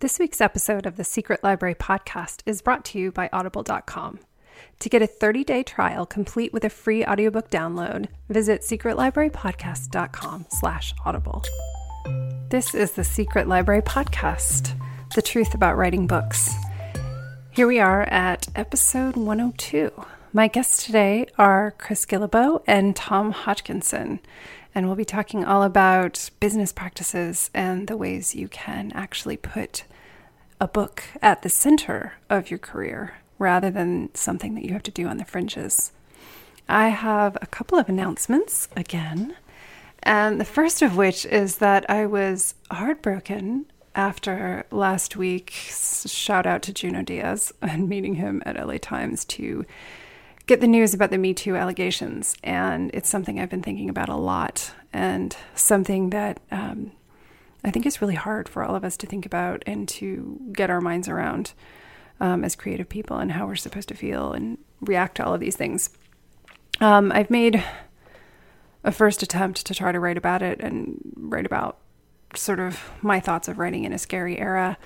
This week's episode of the Secret Library Podcast is brought to you by Audible.com. To get a 30-day trial complete with a free audiobook download, visit secretlibrarypodcast.com/audible. This is the Secret Library Podcast, the truth about writing books. Here we are at episode 102. My guests today are Chris Guillebeau and Tom Hodgkinson, and we'll be talking all about business practices and the ways you can actually put a book at the center of your career rather than something that you have to do on the fringes. I have a couple of announcements again, and the first of which is that I was heartbroken after last week's shout out to Junot Diaz and meeting him at LA Times to get the news about the Me Too allegations, and it's something I've been thinking about a lot, and something that I think is really hard for all of us to think about and to get our minds around as creative people, and how we're supposed to feel and react to all of these things. I've made a first attempt to try to write about it and write about sort of my thoughts of writing in a scary era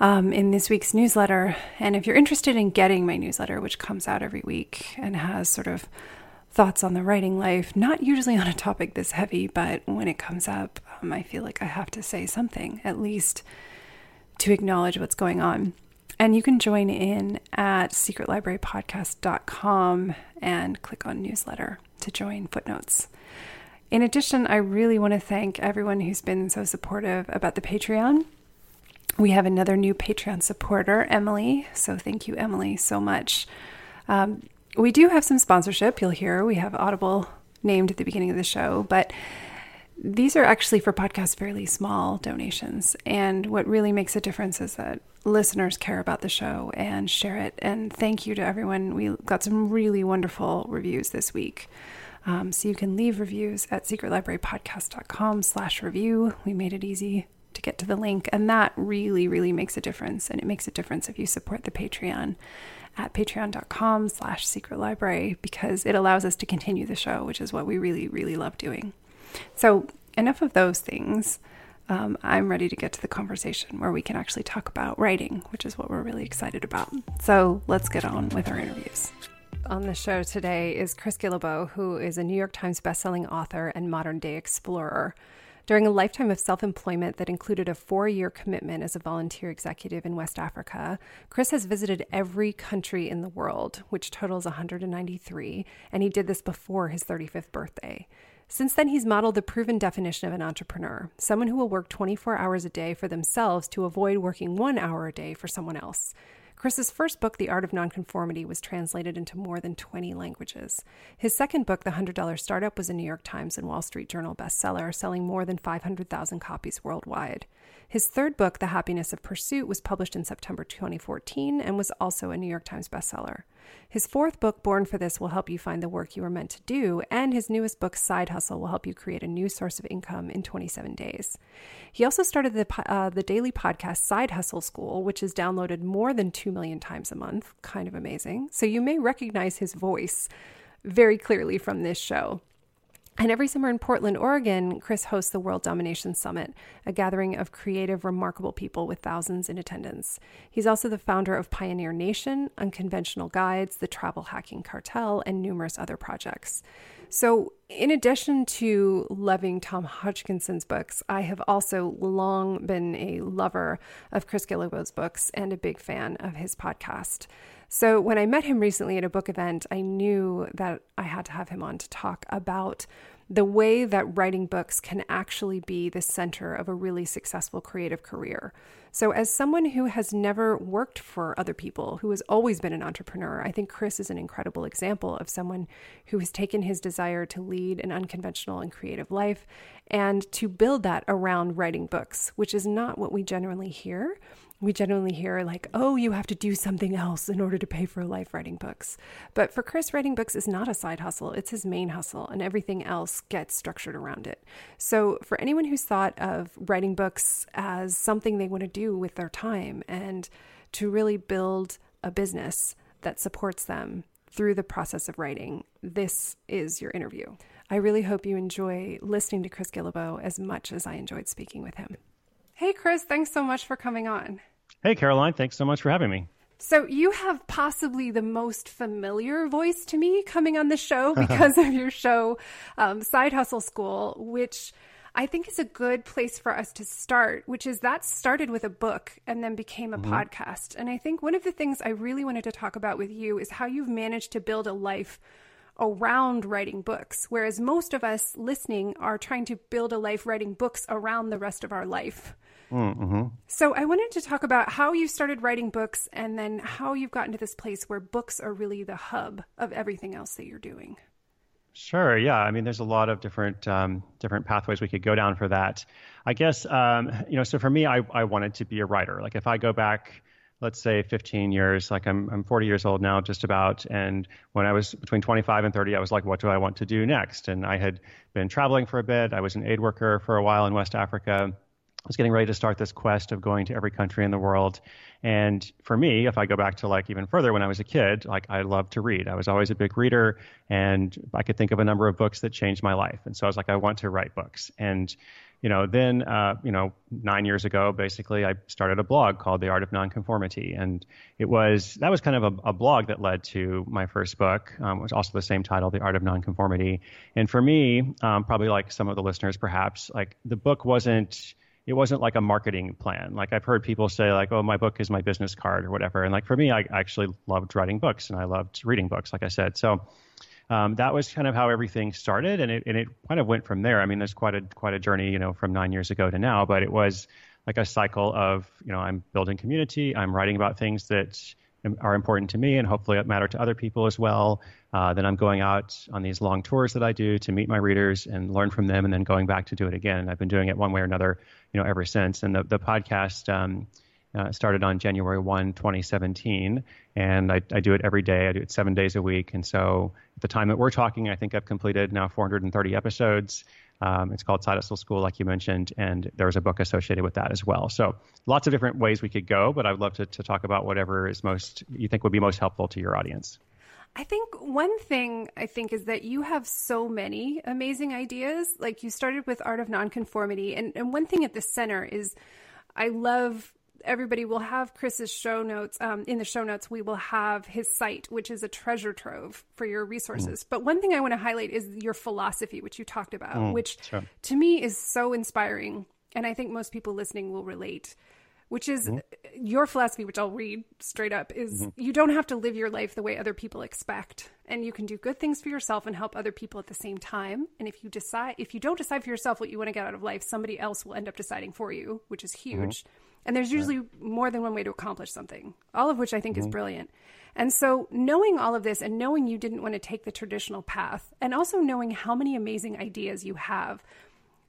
in this week's newsletter. And if you're interested in getting my newsletter, which comes out every week and has sort of thoughts on the writing life, not usually on a topic this heavy, but when it comes up, I feel like I have to say something, at least to acknowledge what's going on. And you can join in at secretlibrarypodcast.com and click on newsletter to join footnotes. In addition, I really want to thank everyone who's been so supportive about the Patreon. We have another new Patreon supporter, Emily. So thank you, Emily, so much. We do have some sponsorship. You'll hear we have Audible named at the beginning of the show, but these are actually for podcasts fairly small donations. And what really makes a difference is that listeners care about the show and share it. And thank you to everyone. We got some really wonderful reviews this week. So you can leave reviews at secretlibrarypodcast.com/review. We made it easy to get to the link, and that really, really makes a difference. And it makes a difference if you support the Patreon at patreon.com/secretlibrary, because it allows us to continue the show, which is what we really, really love doing. So enough of those things. I'm ready to get to the conversation where we can actually talk about writing, which is what we're really excited about. So let's get on with our interviews. On the show today is Chris Guillebeau, who is a New York Times bestselling author and modern day explorer. During a lifetime of self-employment that included a 4-year commitment as a volunteer executive in West Africa, Chris has visited every country in the world, which totals 193, and he did this before his 35th birthday. Since then, he's modeled the proven definition of an entrepreneur, someone who will work 24 hours a day for themselves to avoid working 1 hour a day for someone else. Chris's first book, The Art of Nonconformity, was translated into more than 20 languages. His second book, The $100 Startup, was a New York Times and Wall Street Journal bestseller, selling more than 500,000 copies worldwide. His third book, The Happiness of Pursuit, was published in September 2014 and was also a New York Times bestseller. His fourth book, Born for This, will help you find the work you were meant to do, and his newest book, Side Hustle, will help you create a new source of income in 27 days. He also started the daily podcast, Side Hustle School, which is downloaded more than 2 million times a month. Kind of amazing. So you may recognize his voice very clearly from this show. And every summer in Portland, Oregon, Chris hosts the World Domination Summit, a gathering of creative, remarkable people with thousands in attendance. He's also the founder of Pioneer Nation, Unconventional Guides, the Travel Hacking Cartel, and numerous other projects. So In addition to loving Tom Hodgkinson's books, I have also long been a lover of Chris Guillebeau's books and a big fan of his podcast. So when I met him recently at a book event, I knew that I had to have him on to talk about the way that writing books can actually be the center of a really successful creative career. So as someone who has never worked for other people, who has always been an entrepreneur, I think Chris is an incredible example of someone who has taken his desire to lead an unconventional and creative life and to build that around writing books, which is not what we generally hear. We generally hear like, oh, you have to do something else in order to pay for a life writing books. But for Chris, writing books is not a side hustle. It's his main hustle, and everything else gets structured around it. So for anyone who's thought of writing books as something they want to do with their time and to really build a business that supports them through the process of writing, this is your interview. I really hope you enjoy listening to Chris Guillebeau as much as I enjoyed speaking with him. Hey, Chris, thanks so much for coming on. Hey, Caroline. Thanks so much for having me. So you have possibly the most familiar voice to me coming on the show because of your show, Side Hustle School, which I think is a good place for us to start, which is that started with a book and then became a podcast. And I think one of the things I really wanted to talk about with you is how you've managed to build a life around writing books, whereas most of us listening are trying to build a life writing books around the rest of our life. Mm-hmm. So I wanted to talk about how you started writing books and then how you've gotten to this place where books are really the hub of everything else that you're doing. Sure. Yeah. I mean, there's a lot of different different pathways we could go down for that. I guess, so for me, I wanted to be a writer. Like if I go back, let's say 15 years, like I'm 40 years old now, just about. And when I was between 25 and 30, I was like, what do I want to do next? And I had been traveling for a bit. I was an aid worker for a while in West Africa. I was getting ready to start this quest of going to every country in the world. And for me, if I go back to like even further when I was a kid, like I loved to read. I was always a big reader and I could think of a number of books that changed my life. And so I was like, I want to write books. And, then, 9 years ago, basically, I started a blog called The Art of Nonconformity. And that was kind of a blog that led to my first book, which was also the same title, The Art of Nonconformity. And for me, probably like some of the listeners, perhaps, like the book wasn't like a marketing plan. Like I've heard people say like, oh, my book is my business card or whatever. And like for me, I actually loved writing books and I loved reading books, like I said. So that was kind of how everything started. And it kind of went from there. I mean, there's quite a journey, from 9 years ago to now, but it was like a cycle of, I'm building community, I'm writing about things that are important to me and hopefully it matter to other people as well. Then I'm going out on these long tours that I do to meet my readers and learn from them and then going back to do it again. And I've been doing it one way or another, ever since. And the podcast started on January 1, 2017. And I do it every day. I do it 7 days a week. And so at the time that we're talking, I think I've completed now 430 episodes. It's called Side Hustle School, like you mentioned, and there's a book associated with that as well. So lots of different ways we could go, but I'd love to talk about whatever you think would be most helpful to your audience. I think one thing is that you have so many amazing ideas. Like you started with Art of Nonconformity, and one thing at the center is I love. Everybody will have Chris's show notes. In the show notes, we will have his site, which is a treasure trove for your resources. But one thing I want to highlight is your philosophy, which you talked about, which to me is so inspiring. And I think most people listening will relate, which is your philosophy, which I'll read straight up, is you don't have to live your life the way other people expect. And you can do good things for yourself and help other people at the same time. And if you don't decide for yourself what you want to get out of life, somebody else will end up deciding for you, which is huge. And there's usually more than one way to accomplish something, all of which I think is brilliant. And so knowing all of this and knowing you didn't want to take the traditional path and also knowing how many amazing ideas you have,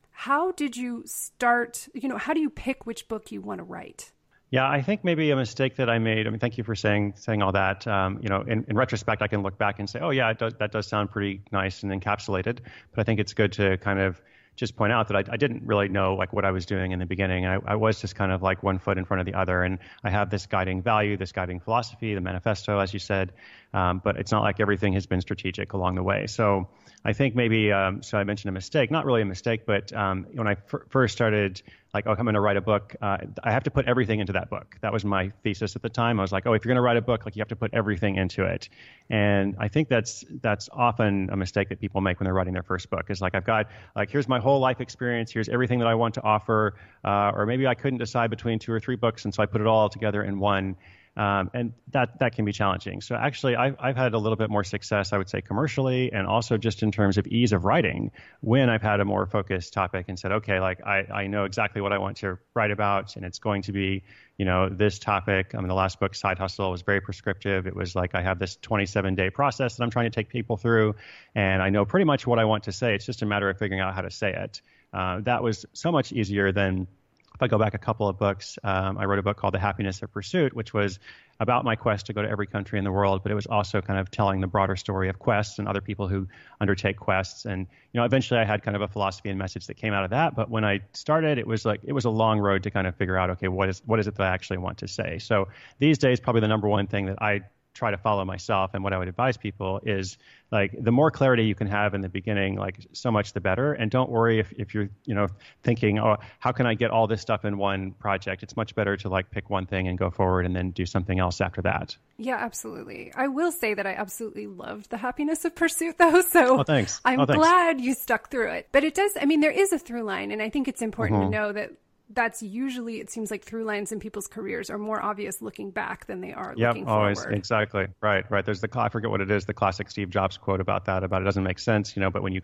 how did you start, how do you pick which book you want to write? Yeah, I think maybe a mistake that I made. I mean, thank you for saying all that. In retrospect, I can look back and say, oh, yeah, that does sound pretty nice and encapsulated. But I think it's good to kind of just point out that I didn't really know like what I was doing in the beginning. I was just kind of like one foot in front of the other. And I have this guiding value, this guiding philosophy, the manifesto, as you said. But it's not like everything has been strategic along the way. So I think maybe, so I mentioned a mistake, not really a mistake, but when I first started like, oh, I'm going to write a book. I have to put everything into that book. That was my thesis at the time. I was like, oh, if you're going to write a book, like, you have to put everything into it. And I think that's often a mistake that people make when they're writing their first book, is like, I've got, like, here's my whole life experience. Here's everything that I want to offer. Or maybe I couldn't decide between two or three books, and so I put it all together in one. And that can be challenging. So actually, I've had a little bit more success, I would say, commercially, and also just in terms of ease of writing, when I've had a more focused topic and said, okay, like, I know exactly what I want to write about, and it's going to be, you know, this topic. I mean, the last book, Side Hustle, was very prescriptive. It was like, I have this 27-day process that I'm trying to take people through, and I know pretty much what I want to say. It's just a matter of figuring out how to say it. That was so much easier than... If I go back a couple of books, I wrote a book called The Happiness of Pursuit, which was about my quest to go to every country in the world, but it was also kind of telling the broader story of quests and other people who undertake quests. And, you know, eventually I had kind of a philosophy and message that came out of that. But when I started, it was like, it was a long road to kind of figure out, okay, what is it that I actually want to say? So these days, probably the number one thing that I try to follow myself, and what I would advise people is, like, the more clarity you can have in the beginning, like, so much the better. And don't worry if you're, you know, thinking, oh, how can I get all this stuff in one project? It's much better to, like, pick one thing and go forward and then do something else after that. Yeah, absolutely. I will say that I absolutely loved The Happiness of Pursuit, though. So I'm glad you stuck through it. But it does, I mean, there is a through line, and I think it's important to know that that's usually, it seems like, through lines in people's careers are more obvious looking back than they are looking forward. Yep, always. Exactly. Right. There's I forget what it is, the classic Steve Jobs quote about it doesn't make sense, you know, but when you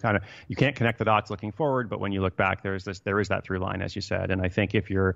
you can't connect the dots looking forward, but when you look back, there is that through line, as you said. And I think if you're,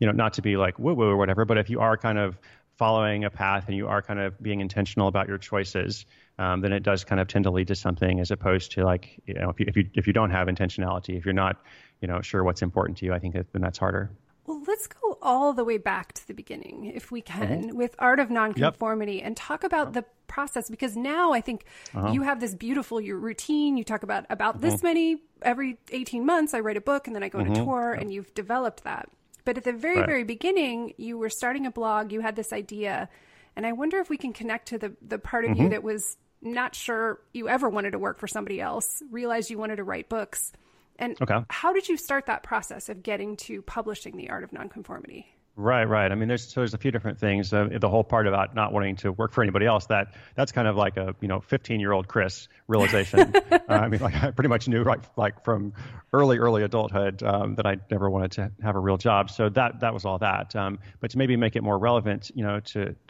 you know, not to be like woo-woo or whatever, but if you are kind of following a path and you are kind of being intentional about your choices, then it does kind of tend to lead to something, as opposed to, like, you know, if you don't have intentionality, if you're not, you know, sure what's important to you, I think then that's harder. Well, let's go all the way back to the beginning, if we can, with Art of Nonconformity, and talk about the process, because now I think you have this beautiful, your routine. You talk about this many, every 18 months, I write a book and then I go on a tour, and you've developed that. But at the very, very beginning, you were starting a blog, you had this idea. And I wonder if we can connect to the part of you that was not sure you ever wanted to work for somebody else, realized you wanted to write books. And how did you start that process of getting to publishing The Art of Nonconformity? Right. I mean, there's a few different things. The whole part about not wanting to work for anybody else, that's kind of like a, you know, 15-year-old Chris realization. I mean, like, I pretty much knew right from early adulthood that I never wanted to have a real job. So that was all that. But to maybe make it more relevant, you know,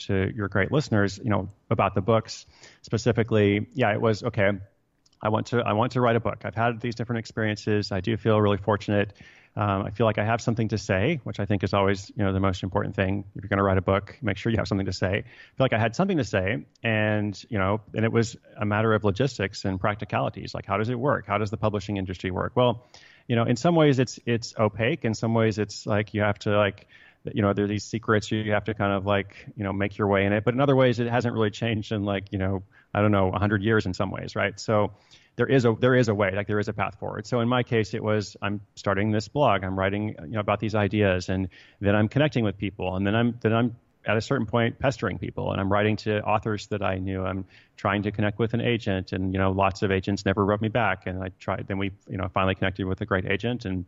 to your great listeners, you know, about the books specifically. Yeah, it was okay. I want to write a book. I've had these different experiences. I do feel really fortunate. I feel like I have something to say, which I think is always, you know, the most important thing. If you're going to write a book, make sure you have something to say. I feel like I had something to say, and, you know, and it was a matter of logistics and practicalities. Like, how does it work? How does the publishing industry work? Well, you know, in some ways it's opaque. In some ways it's like you have to, like, you know, there are these secrets you have to kind of, like, you know, make your way in it. But in other ways, it hasn't really changed in, like, you know, I don't know, 100 years in some ways, right? So there is a way, like, there is a path forward. So in my case, it was, I'm starting this blog, I'm writing, you know, about these ideas, and then I'm connecting with people, and then I'm at a certain point pestering people, and I'm writing to authors that I knew. I'm trying to connect with an agent, and, you know, lots of agents never wrote me back, and I tried. Then we, you know, finally connected with a great agent, and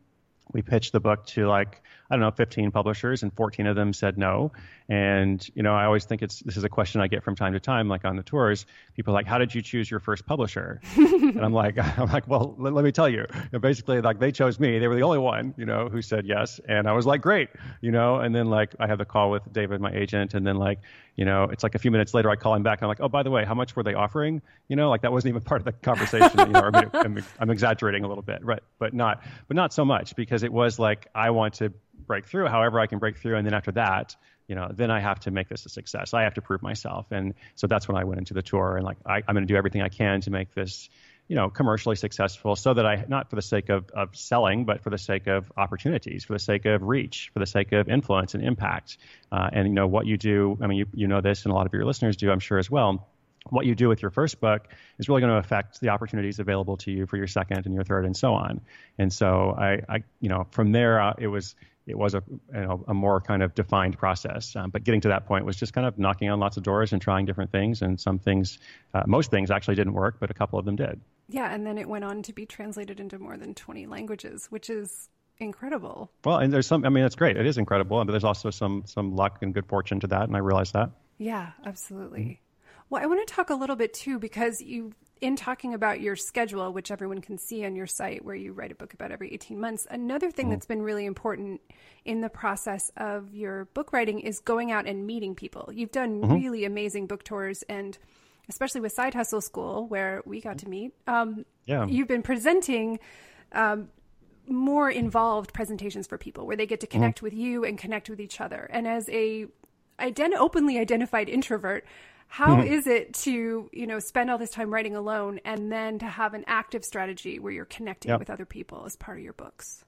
we pitched the book to, like, I don't know, 15 publishers, and 14 of them said no. And, you know, I always think this is a question I get from time to time, like, on the tours. People are like, how did you choose your first publisher? And I'm like, well, let me tell you. And basically, like, they chose me. They were the only one, you know, who said yes. And I was like, great, you know. And then, like, I have the call with David, my agent, and then, like, you know, it's like a few minutes later, I call him back. I'm like, oh, by the way, how much were they offering? You know, like, that wasn't even part of the conversation. You know, I'm exaggerating a little bit, right? But not so much, because it was like, I want to break through however I can break through. And then after that, you know, then I have to make this a success. I have to prove myself. And so that's when I went into the tour, and, like, I'm going to do everything I can to make this, you know, commercially successful, so that I, not for the sake of selling, but for the sake of opportunities, for the sake of reach, for the sake of influence and impact. And, you know, what you do, I mean, you know this, and a lot of your listeners do, I'm sure, as well. What you do with your first book is really going to affect the opportunities available to you for your second and your third and so on. And so I you know, from there, it was a, you know, a more kind of defined process. But getting to that point was just kind of knocking on lots of doors and trying different things. And some things, most things actually didn't work, but a couple of them did. Yeah. And then it went on to be translated into more than 20 languages, which is incredible. Well, and there's some, I mean, it's great. It is incredible. But there's also some luck and good fortune to that. And I realize that. Yeah, absolutely. Mm-hmm. Well, I want to talk a little bit too, because in talking about your schedule, which everyone can see on your site where you write a book about every 18 months, another thing that's been really important in the process of your book writing is going out and meeting people. You've done really amazing book tours, and especially with Side Hustle School where we got to meet, you've been presenting more involved presentations for people where they get to connect with you and connect with each other. And as a openly identified introvert, how is it to, you know, spend all this time writing alone and then to have an active strategy where you're connecting with other people as part of your books?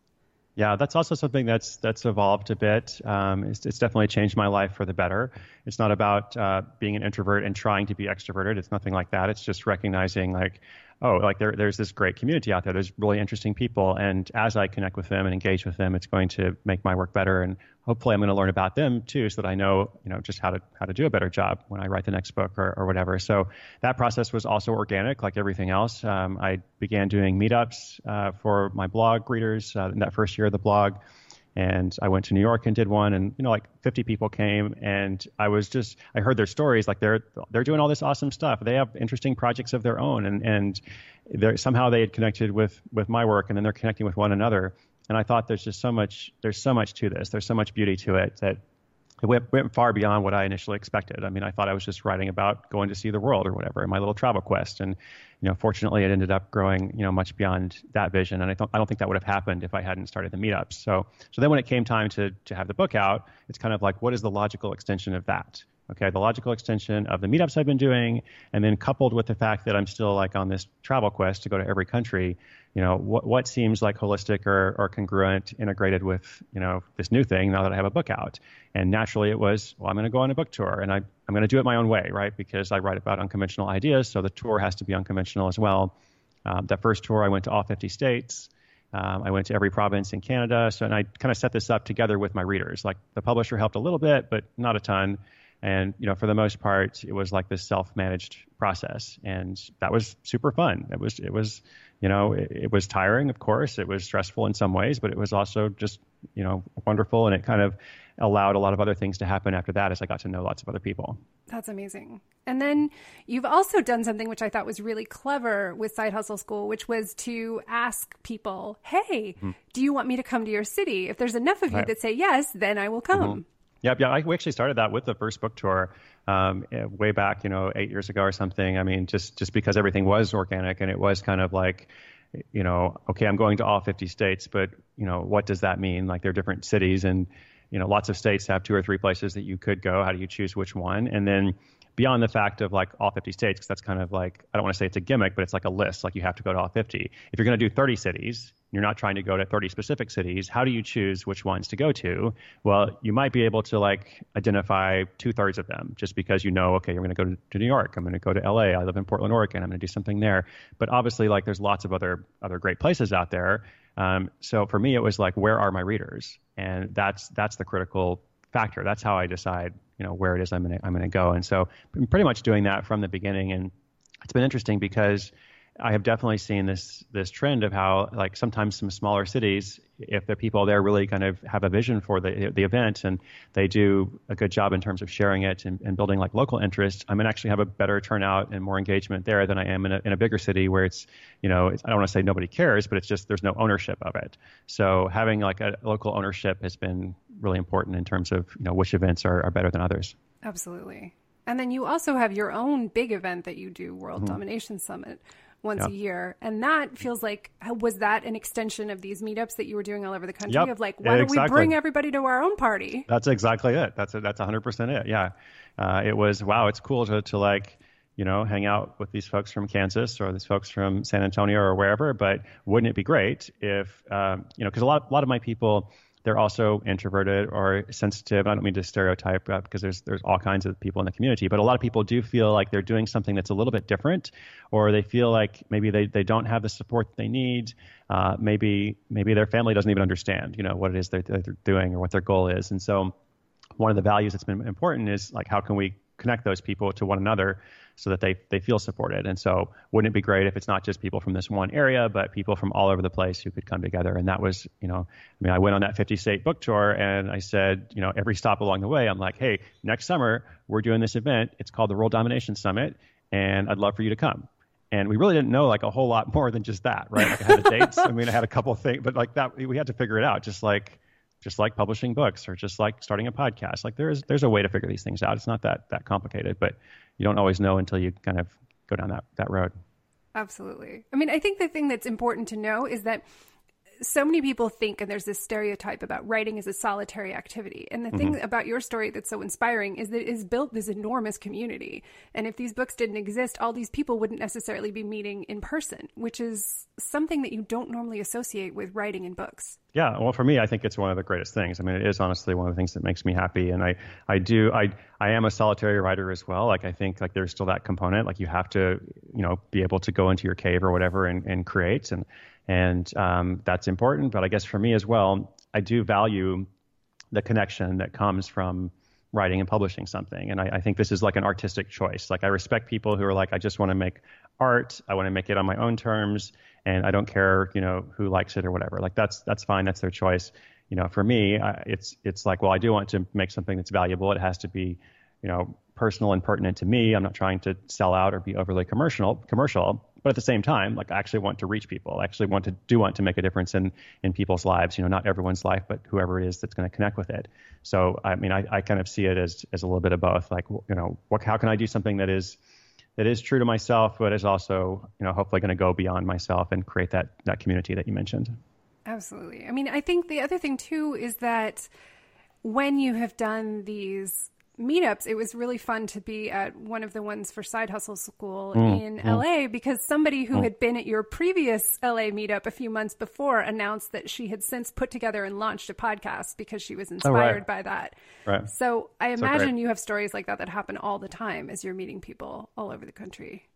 Yeah, that's also something that's evolved a bit. It's definitely changed my life for the better. It's not about being an introvert and trying to be extroverted. It's nothing like that. It's just recognizing like, oh, like there's this great community out there. There's really interesting people. And as I connect with them and engage with them, it's going to make my work better. And hopefully I'm going to learn about them too, so that I know, you know, just how to do a better job when I write the next book or whatever. So that process was also organic, like everything else. I began doing meetups for my blog readers in that first year of the blog. And I went to New York and did one, and, you know, like 50 people came, and I heard their stories, like they're doing all this awesome stuff. They have interesting projects of their own, and somehow they had connected with my work, and then they're connecting with one another. And I thought there's so much to this. There's so much beauty to it that it went far beyond what I initially expected. I mean, I thought I was just writing about going to see the world or whatever in my little travel quest. And, you know, fortunately it ended up growing, you know, much beyond that vision. And I don't think that would have happened if I hadn't started the meetups. So then when it came time to have the book out, it's kind of like, what is the logical extension of that? Okay, the logical extension of the meetups I've been doing, and then coupled with the fact that I'm still like on this travel quest to go to every country, you know, what seems like holistic or congruent, integrated with, you know, this new thing now that I have a book out. And naturally it was, well, I'm going to go on a book tour, and I'm going to do it my own way, right? Because I write about unconventional ideas, so the tour has to be unconventional as well. That first tour, I went to all 50 states. I went to every province in Canada. So, and I kind of set this up together with my readers. Like the publisher helped a little bit, but not a ton. And, you know, for the most part, it was like this self-managed process. And that was super fun. It was, you know, it was tiring, of course. It was stressful in some ways, but it was also just, you know, wonderful. And it kind of allowed a lot of other things to happen after that as I got to know lots of other people. That's amazing. And then you've also done something which I thought was really clever with Side Hustle School, which was to ask people, hey, do you want me to come to your city? If there's enough of you that say yes, then I will come. Mm-hmm. Yeah. We actually started that with the first book tour way back, you know, 8 years ago or something. I mean, just because everything was organic, and it was kind of like, you know, okay, I'm going to all 50 states, but, you know, what does that mean? Like there are different cities, and, you know, lots of states have 2 or 3 places that you could go. How do you choose which one? And then beyond the fact of like all 50 states, because that's kind of like, I don't want to say it's a gimmick, but it's like a list, like you have to go to all 50. If you're going to do 30 cities, you're not trying to go to 30 specific cities. How do you choose which ones to go to? Well, you might be able to like identify 2/3 of them just because, you know, okay, you're going to go to New York. I'm going to go to LA. I live in Portland, Oregon. I'm going to do something there. But obviously like there's lots of other great places out there. So for me, it was like, where are my readers? And that's the critical factor. That's how I decide, you know, where it is I'm going to go. And so I'm pretty much doing that from the beginning. And it's been interesting because I have definitely seen this trend of how like sometimes some smaller cities, if the people there really kind of have a vision for the event and they do a good job in terms of sharing it and building like local interest, I'm going to actually have a better turnout and more engagement there than I am in a bigger city where it's, you know, I don't want to say nobody cares, but it's just there's no ownership of it. So having like a local ownership has been really important in terms of, you know, which events are better than others. Absolutely. And then you also have your own big event that you do, World Domination Summit, once a year. And that feels like, was that an extension of these meetups that you were doing all over the country of like, why don't we bring everybody to our own party? That's exactly it. That's 100% it. Yeah. It was, wow, it's cool to like, you know, hang out with these folks from Kansas or these folks from San Antonio or wherever, but wouldn't it be great if, you know, because a lot of my people, they're also introverted or sensitive. I don't mean to stereotype because there's all kinds of people in the community, but a lot of people do feel like they're doing something that's a little bit different, or they feel like maybe they don't have the support that they need. Maybe their family doesn't even understand, you know, what it is they're doing or what their goal is. And so one of the values that's been important is like, how can we connect those people to one another so that they feel supported. And so wouldn't it be great if it's not just people from this one area, but people from all over the place who could come together? And that was, you know, I mean, I went on that 50-state book tour and I said, you know, every stop along the way, I'm like, hey, next summer we're doing this event. It's called the World Domination Summit, and I'd love for you to come. And we really didn't know like a whole lot more than just that, right? Like I had the dates. I mean, I had a couple of things, but like that, we had to figure it out. Just like publishing books or just like starting a podcast. Like there's a way to figure these things out. It's not that complicated, but you don't always know until you kind of go down that road. Absolutely. I mean, I think the thing that's important to know is that so many people think, and there's this stereotype about writing as a solitary activity. And the thing about your story that's so inspiring is that it has built this enormous community. And if these books didn't exist, all these people wouldn't necessarily be meeting in person, which is something that you don't normally associate with writing in books. Yeah. Well, for me, I think it's one of the greatest things. I mean, it is honestly one of the things that makes me happy. And I am a solitary writer as well. Like, I think like there's still that component, like you have to, you know, be able to go into your cave or whatever and create. And that's important. But I guess for me as well, I do value the connection that comes from writing and publishing something. And I think this is like an artistic choice. Like I respect people who are like, I just want to make art. I want to make it on my own terms. And I don't care, you know, who likes it or whatever. Like that's fine. That's their choice. You know, for me, it's like, well, I do want to make something that's valuable. It has to be, you know, personal and pertinent to me. I'm not trying to sell out or be overly commercial. But at the same time, like I actually want to reach people. I actually want to make a difference in people's lives, you know, not everyone's life, but whoever it is that's going to connect with it. So, I mean, I kind of see it as a little bit of both, like, you know, how can I do something that is true to myself, but is also, you know, hopefully going to go beyond myself and create that community that you mentioned. Absolutely. I mean, I think the other thing too, is that when you have done these meetups, it was really fun to be at one of the ones for Side Hustle School in LA, because somebody who had been at your previous LA meetup a few months before announced that she had since put together and launched a podcast because she was inspired by that. Right. So I imagine you have stories like that happen all the time as you're meeting people all over the country.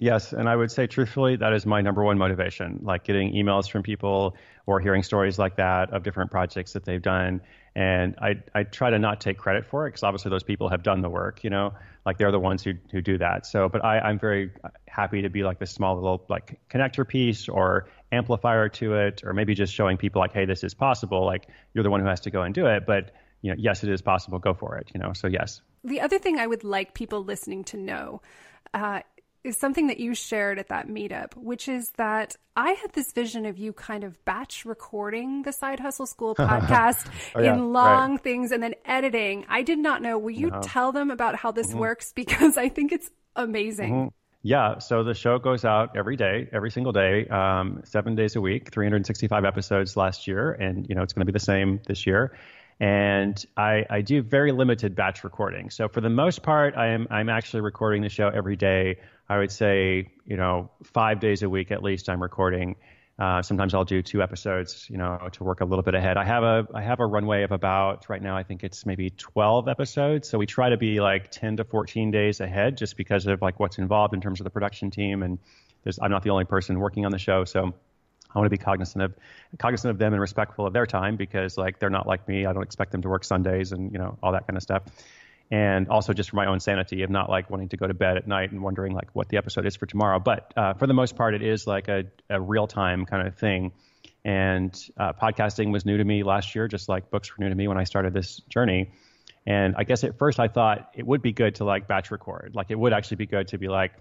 Yes. And I would say truthfully, that is my number one motivation, like getting emails from people or hearing stories like that of different projects that they've done. And I try to not take credit for it, because obviously those people have done the work, you know, like they're the ones who do that. So, but I'm very happy to be like this small little like connector piece or amplifier to it, or maybe just showing people like, hey, this is possible. Like you're the one who has to go and do it, but you know, yes, it is possible. Go for it. You know? So yes. The other thing I would like people listening to know, is something that you shared at that meetup, which is that I had this vision of you kind of batch recording the Side Hustle School podcast in long things and then editing. I did not know. Will you tell them about how this works? Because I think it's amazing. Yeah. So the show goes out every day, every single day, 7 days a week, 365 episodes last year. And, you know, it's going to be the same this year. And I do very limited batch recording. So for the most part, I'm actually recording the show every day. I would say, you know, 5 days a week at least I'm recording. Sometimes I'll do 2 episodes, you know, to work a little bit ahead. I have a runway of about, right now I think it's maybe 12 episodes. So we try to be like 10 to 14 days ahead, just because of like what's involved in terms of the production team. And I'm not the only person working on the show, so I want to be cognizant of them and respectful of their time, because like they're not like me. I don't expect them to work Sundays and, you know, all that kind of stuff. And also just for my own sanity of not like wanting to go to bed at night and wondering like what the episode is for tomorrow. But for the most part, it is like a real time kind of thing. And podcasting was new to me last year, just like books were new to me when I started this journey. And I guess at first I thought it would be good to like batch record. Like it would actually be good to be like,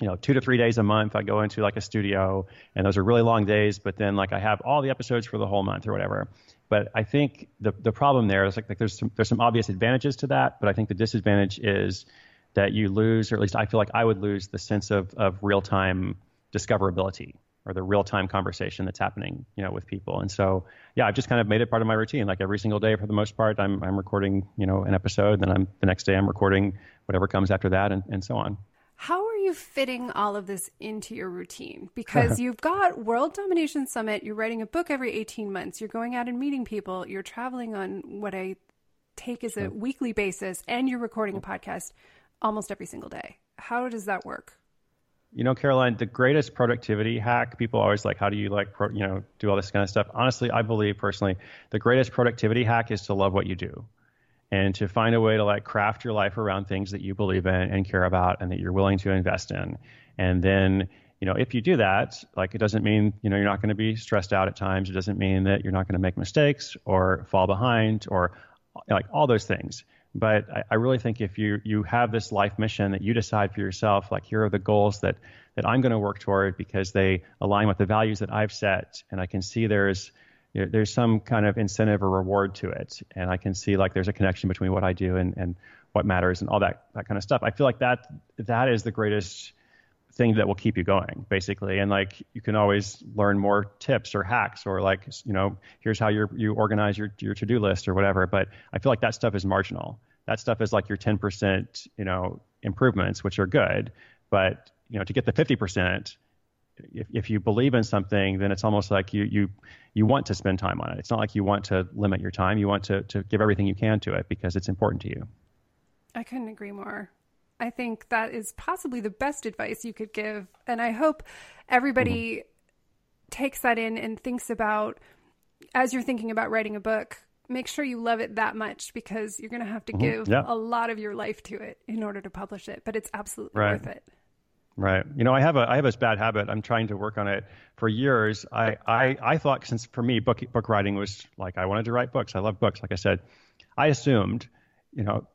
you know, 2 to 3 days a month, I go into like a studio, and those are really long days, but then like I have all the episodes for the whole month or whatever. But I think the problem there is like there's some obvious advantages to that, but I think the disadvantage is that you lose, or at least I feel like I would lose, the sense of real-time discoverability or the real-time conversation that's happening, you know, with people. And so, yeah, I've just kind of made it part of my routine. Like every single day for the most part, I'm recording, you know, an episode, then the next day I'm recording whatever comes after that and so on. How are you fitting all of this into your routine? Because you've got World Domination Summit, you're writing a book every 18 months, you're going out and meeting people, you're traveling on what I take as a weekly basis, and you're recording a podcast almost every single day. How does that work? You know, Caroline, the greatest productivity hack, people always like, how do you like, you know, do all this kind of stuff? Honestly, I believe personally, the greatest productivity hack is to love what you do. and to find a way to like craft your life around things that you believe in and care about and that you're willing to invest in. And then, you know, if you do that, like, it doesn't mean, you know, you're not going to be stressed out at times. It doesn't mean that you're not going to make mistakes or fall behind or like all those things. But I really think if you have this life mission that you decide for yourself, like, here are the goals that I'm going to work toward because they align with the values that I've set, and I can see there's some kind of incentive or reward to it, and I can see like there's a connection between what I do and what matters and all that kind of stuff. I feel like that is the greatest thing that will keep you going, basically. And like, you can always learn more tips or hacks or like, you know, here's how you organize your to-do list or whatever. But I feel like that stuff is marginal. That stuff is like your 10%, you know, improvements, which are good. But, you know, to get the 50%, if you believe in something, then it's almost like you want to spend time on it. It's not like you want to limit your time. You want to give everything you can to it because it's important to you. I couldn't agree more. I think that is possibly the best advice you could give. And I hope everybody takes that in and thinks about, as you're thinking about writing a book, make sure you love it that much, because you're going to have to give a lot of your life to it in order to publish it. But it's absolutely worth it. Right. You know, I have this bad habit. I'm trying to work on it for years. I thought, since for me, book writing was like, I wanted to write books. I love books. Like I said, I assumed, you know,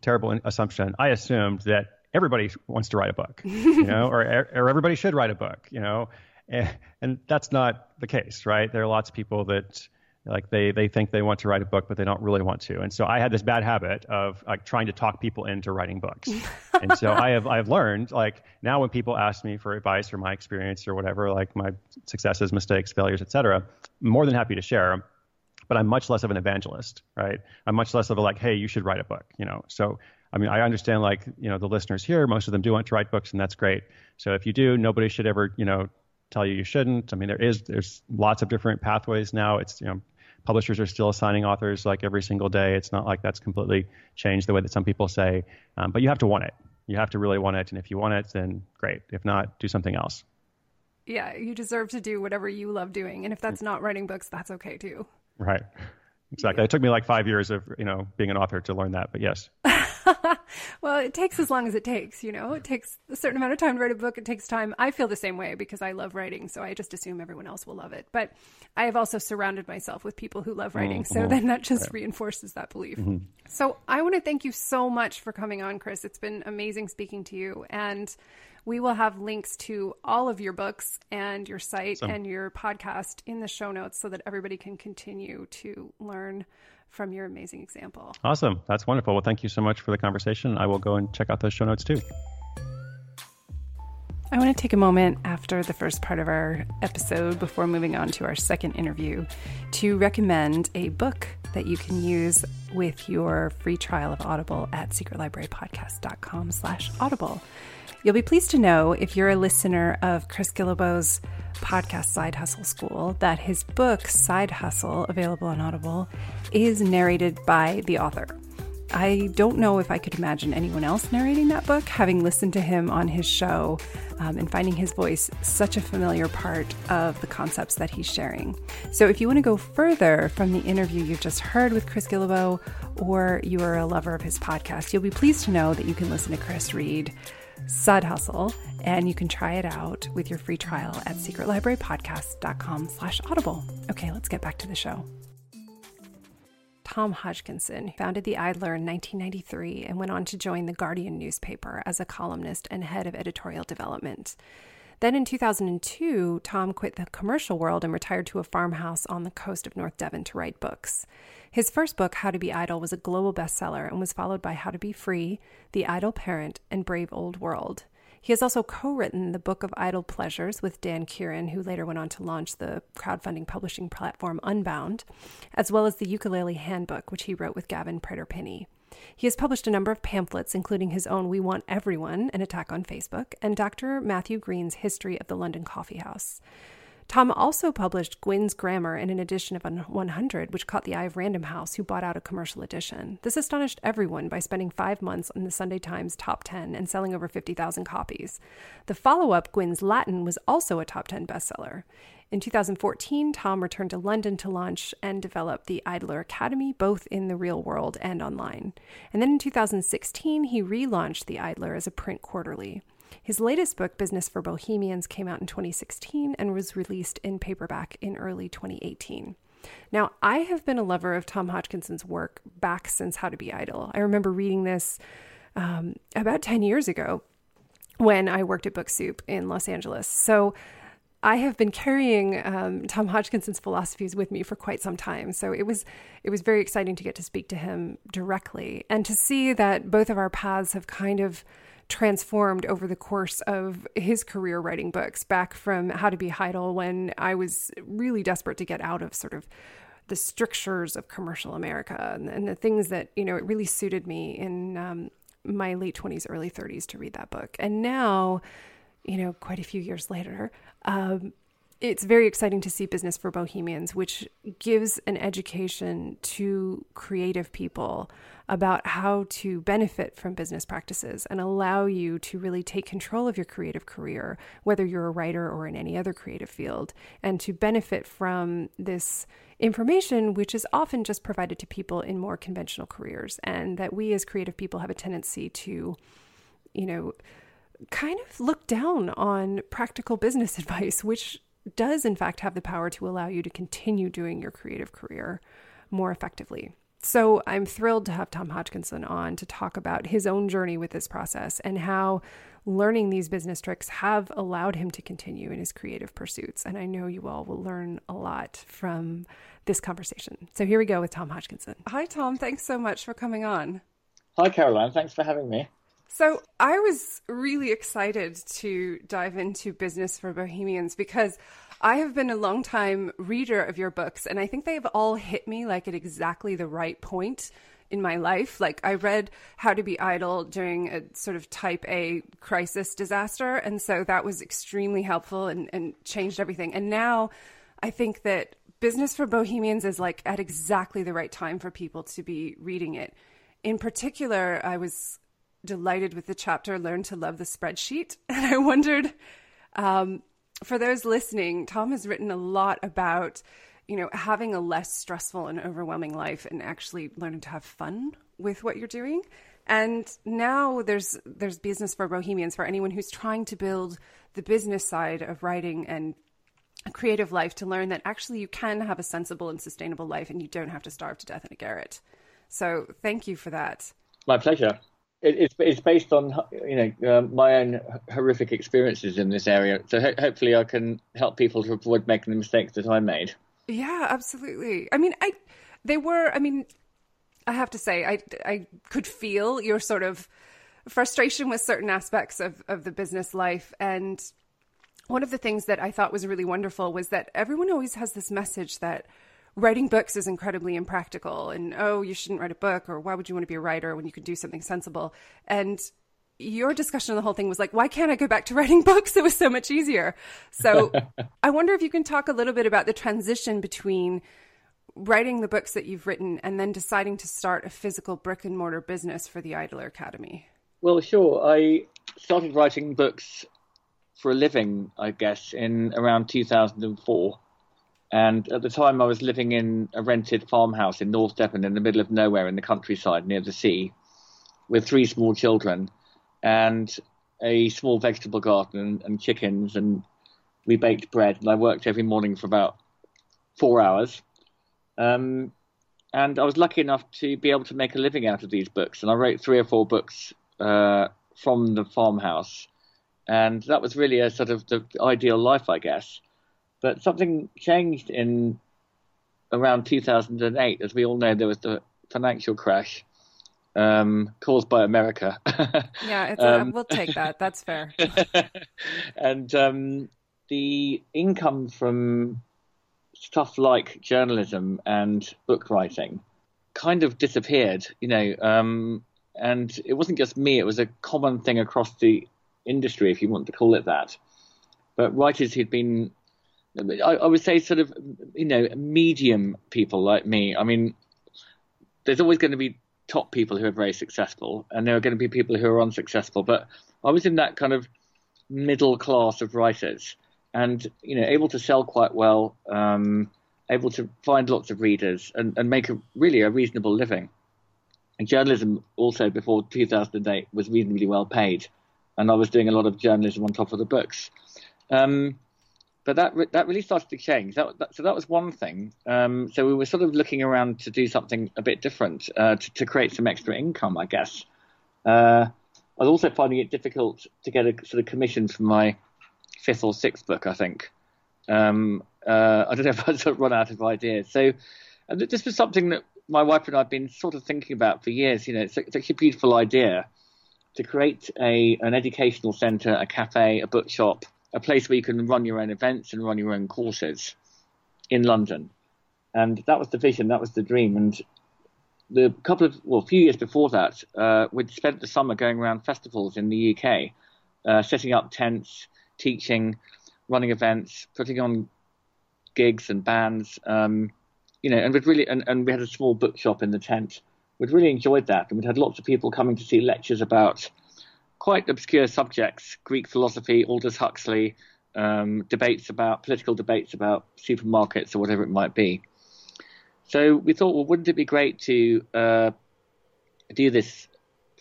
terrible assumption. I assumed that everybody wants to write a book, you know, or everybody should write a book, you know, and that's not the case, right? There are lots of people that like they think they want to write a book, but they don't really want to. And so I had this bad habit of like trying to talk people into writing books. And so I've learned, like, now when people ask me for advice or my experience or whatever, like my successes, mistakes, failures, etc., I'm more than happy to share. But I'm much less of an evangelist, right? I'm much less of a like, hey, you should write a book, you know? So, I mean, I understand, like, you know, the listeners here, most of them do want to write books, and that's great. So if you do, nobody should ever, you know, tell you shouldn't. I mean, there's lots of different pathways now. It's, you know, publishers are still assigning authors like every single day. It's not like that's completely changed the way that some people say, but you have to want it. You have to really want it. And if you want it, then great. If not, do something else. Yeah. You deserve to do whatever you love doing. And if that's not writing books, that's okay too. Right. Exactly. Yeah. It took me like 5 years of, you know, being an author to learn that, but yes. Well, it takes as long as it takes, you know, it takes a certain amount of time to write a book. It takes time. I feel the same way because I love writing. So I just assume everyone else will love it. But I have also surrounded myself with people who love writing. Mm-hmm. So then that just reinforces that belief. Mm-hmm. So I want to thank you so much for coming on, Chris. It's been amazing speaking to you. And we will have links to all of your books and your site and your podcast in the show notes so that everybody can continue to learn from your amazing example. Awesome. That's wonderful. Well, thank you so much for the conversation. I will go and check out those show notes too. I want to take a moment after the first part of our episode, before moving on to our second interview, to recommend a book that you can use with your free trial of Audible at secretlibrarypodcast.com/audible. You'll be pleased to know, if you're a listener of Chris Guillebeau's podcast, Side Hustle School, that his book, Side Hustle, available on Audible, is narrated by the author. I don't know if I could imagine anyone else narrating that book, having listened to him on his show, and finding his voice such a familiar part of the concepts that he's sharing. So if you want to go further from the interview you've just heard with Chris Guillebeau, or you are a lover of his podcast, you'll be pleased to know that you can listen to Chris read Side Hustle, and you can try it out with your free trial at secretlibrarypodcast.com/audible. Okay, let's get back to the show. Tom Hodgkinson founded The Idler in 1993 and went on to join The Guardian newspaper as a columnist and head of editorial development. Then in 2002, Tom quit the commercial world and retired to a farmhouse on the coast of North Devon to write books. His first book, How to Be Idle, was a global bestseller and was followed by How to Be Free, The Idle Parent, and Brave Old World. He has also co-written the Book of Idle Pleasures with Dan Kieran, who later went on to launch the crowdfunding publishing platform Unbound, as well as the Ukulele Handbook, which he wrote with Gavin Prater-Pinney. He has published a number of pamphlets, including his own We Want Everyone, an Attack on Facebook, and Dr. Matthew Green's History of the London Coffee House. Tom also published Gwynne's Grammar in an edition of 100, which caught the eye of Random House, who bought out a commercial edition. This astonished everyone by spending 5 months in the Sunday Times Top 10 and selling over 50,000 copies. The follow-up, Gwynne's Latin, was also a top 10 bestseller. In 2014, Tom returned to London to launch and develop the Idler Academy, both in the real world and online. And then in 2016, he relaunched the Idler as a print quarterly. His latest book, Business for Bohemians, came out in 2016 and was released in paperback in early 2018. Now, I have been a lover of Tom Hodgkinson's work back since How to Be Idle. I remember reading this about 10 years ago when I worked at Book Soup in Los Angeles. So I have been carrying Tom Hodgkinson's philosophies with me for quite some time. So it was very exciting to get to speak to him directly and to see that both of our paths have kind of transformed over the course of his career writing books, back from How to Be Idle, when I was really desperate to get out of sort of the strictures of commercial America and the things that, you know, it really suited me in my late 20s, early 30s to read that book. And now, you know, quite a few years later, it's very exciting to see Business for Bohemians, which gives an education to creative people about how to benefit from business practices and allow you to really take control of your creative career, whether you're a writer or in any other creative field, and to benefit from this information, which is often just provided to people in more conventional careers, and that we as creative people have a tendency to, you know, kind of look down on practical business advice, which does in fact have the power to allow you to continue doing your creative career more effectively. So I'm thrilled to have Tom Hodgkinson on to talk about his own journey with this process and how learning these business tricks have allowed him to continue in his creative pursuits. And I know you all will learn a lot from this conversation. So here we go with Tom Hodgkinson. Hi, Tom. Thanks so much for coming on. Hi, Caroline. Thanks for having me. So I was really excited to dive into Business for Bohemians because I have been a long-time reader of your books, and I think they've all hit me like at exactly the right point in my life. Like, I read How to Be Idle during a sort of type A crisis disaster, and so that was extremely helpful and changed everything. And now I think that Business for Bohemians is like at exactly the right time for people to be reading it. In particular, I was delighted with the chapter Learn to Love the Spreadsheet. And I wondered, for those listening, Tom has written a lot about, you know, having a less stressful and overwhelming life and actually learning to have fun with what you're doing. And now there's Business for Bohemians for anyone who's trying to build the business side of writing and a creative life, to learn that actually you can have a sensible and sustainable life and you don't have to starve to death in a garret. So thank you for that. My pleasure. It's based on, you know, my own horrific experiences in this area, so hopefully I can help people to avoid making the mistakes that I made. Yeah, absolutely. I mean, I have to say, I could feel your sort of frustration with certain aspects of the business life, and one of the things that I thought was really wonderful was that everyone always has this message that writing books is incredibly impractical, and, oh, you shouldn't write a book, or why would you want to be a writer when you could do something sensible? And your discussion of the whole thing was like, why can't I go back to writing books? It was so much easier. So I wonder if you can talk a little bit about the transition between writing the books that you've written and then deciding to start a physical brick and mortar business for the Idler Academy. Well, sure. I started writing books for a living, I guess, in around 2004. And at the time, I was living in a rented farmhouse in North Devon in the middle of nowhere in the countryside near the sea with three small children and a small vegetable garden and chickens. And we baked bread. And I worked every morning for about 4 hours. And I was lucky enough to be able to make a living out of these books. And I wrote 3 or 4 books from the farmhouse. And that was really a sort of the ideal life, I guess. But something changed in around 2008. As we all know, there was the financial crash caused by America. Yeah, it's we'll take that. That's fair. And the income from stuff like journalism and book writing kind of disappeared, you know. And it wasn't just me. It was a common thing across the industry, if you want to call it that. But writers who'd been, I would say, sort of, you know, medium people like me. I mean, there's always going to be top people who are very successful, and there are going to be people who are unsuccessful. But I was in that kind of middle class of writers and, you know, able to sell quite well, able to find lots of readers and make a reasonable living. And journalism also before 2008 was reasonably well paid, and I was doing a lot of journalism on top of the books. But that really started to change. So that was one thing. So we were sort of looking around to do something a bit different, to create some extra income, I guess. I was also finding it difficult to get a sort of commission for my 5th or 6th book, I think. I don't know if I'd sort of run out of ideas. So and this was something that my wife and I have been sort of thinking about for years. You know, it's such a beautiful idea to create an educational centre, a cafe, a bookshop, a place where you can run your own events and run your own courses in London. And that was the vision, that was the dream. And a few years before that, we'd spent the summer going around festivals in the UK, setting up tents, teaching, running events, putting on gigs and bands, you know, and we had a small bookshop in the tent. We'd really enjoyed that, and we'd had lots of people coming to see lectures about quite obscure subjects: Greek philosophy, Aldous Huxley, political debates about supermarkets or whatever it might be. So we thought, well, wouldn't it be great to do this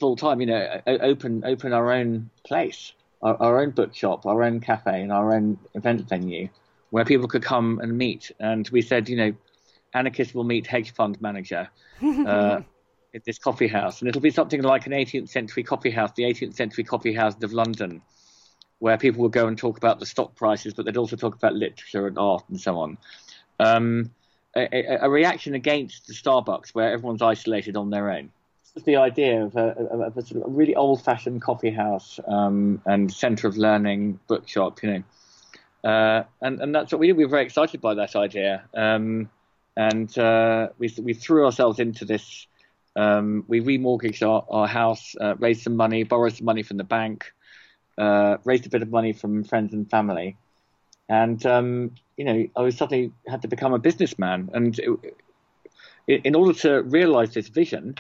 full time? You know, open our own place, our own bookshop, our own cafe, and our own event venue where people could come and meet. And we said, you know, anarchist will meet hedge fund manager. At this coffee house, and it'll be something like an 18th century coffee house, the 18th century coffee house of London, where people would go and talk about the stock prices, but they'd also talk about literature and art and so on. A reaction against the Starbucks, where everyone's isolated on their own. It's the idea of a sort of really old-fashioned coffee house and centre of learning, bookshop, you know, and that's what we did. We were very excited by that idea, and we threw ourselves into this. We remortgaged our house, raised some money, borrowed some money from the bank, raised a bit of money from friends and family. And, you know, I suddenly had to become a businessman. And in order to realize this vision,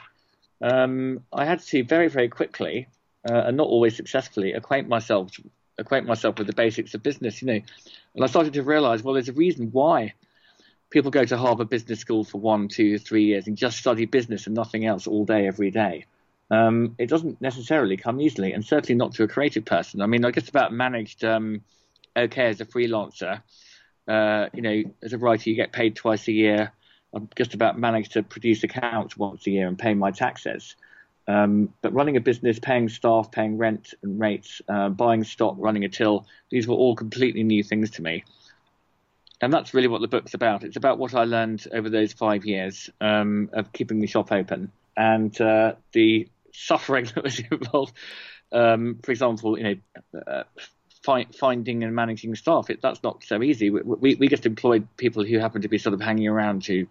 I had to very, very quickly, and not always successfully, acquaint myself with the basics of business, you know. And I started to realize, well, there's a reason why people go to Harvard Business School for 1, 2, 3 years and just study business and nothing else all day, every day. It doesn't necessarily come easily, and certainly not to a creative person. I mean, I just about managed okay as a freelancer. You know, as a writer, you get paid twice a year. I've just about managed to produce accounts once a year and pay my taxes. But running a business, paying staff, paying rent and rates, buying stock, running a till, these were all completely new things to me. And that's really what the book's about. It's about what I learned over those 5 years of keeping the shop open, and the suffering that was involved. For example, you know, finding and managing staff. That's not so easy. We just employed people who happened to be sort of hanging around who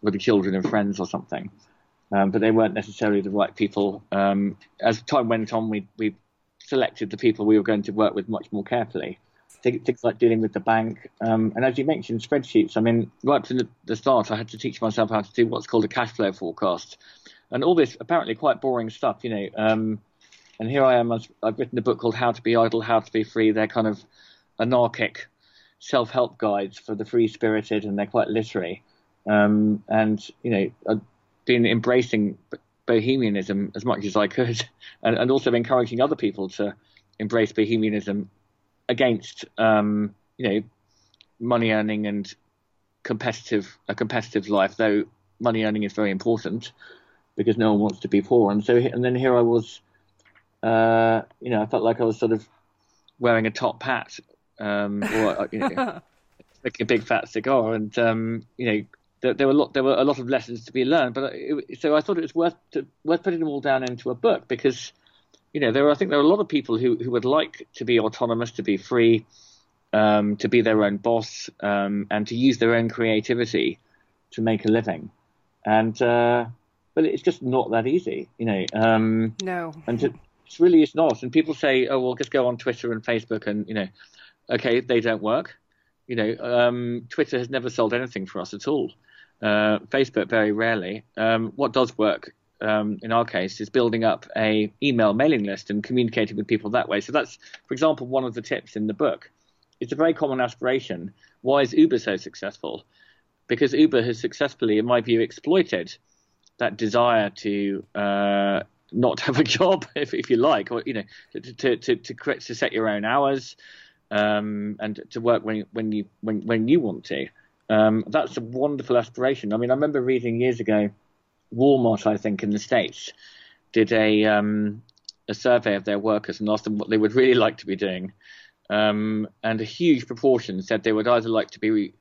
were the children of friends or something, but they weren't necessarily the right people. As time went on, we selected the people we were going to work with much more carefully. Things like dealing with the bank, and as you mentioned, spreadsheets. I mean, right from the start, I had to teach myself how to do what's called a cash flow forecast, and all this apparently quite boring stuff, you know. And here I am. I've written a book called How to Be Idle, How to Be Free. They're kind of anarchic self-help guides for the free-spirited, and they're quite literary. And, you know, I've been embracing bohemianism as much as I could, and also encouraging other people to embrace bohemianism against, you know, money earning and a competitive life, though money earning is very important because no one wants to be poor. And then here I was, you know, I felt like I was sort of wearing a top hat, or, you know, smoking a big fat cigar. And, you know, there were a lot of lessons to be learned, but so I thought it was worth putting them all down into a book, because, you know, I think there are a lot of people who would like to be autonomous, to be free, to be their own boss, and to use their own creativity to make a living. And but it's just not that easy, you know. No. And it really is not. And people say, oh, well, just go on Twitter and Facebook and, you know, okay, they don't work. You know, Twitter has never sold anything for us at all. Facebook very rarely. What does work? In our case, is building up a email mailing list and communicating with people that way. So that's, for example, one of the tips in the book, it's a very common aspiration. Why is Uber so successful? Because Uber has successfully, in my view, exploited that desire to not have a job, if you like, or, you know, to set your own hours and to work when you want to. That's a wonderful aspiration. I mean, I remember reading years ago, Walmart, I think, in the States, did a survey of their workers and asked them what they would really like to be doing. And a huge proportion said they would either like to be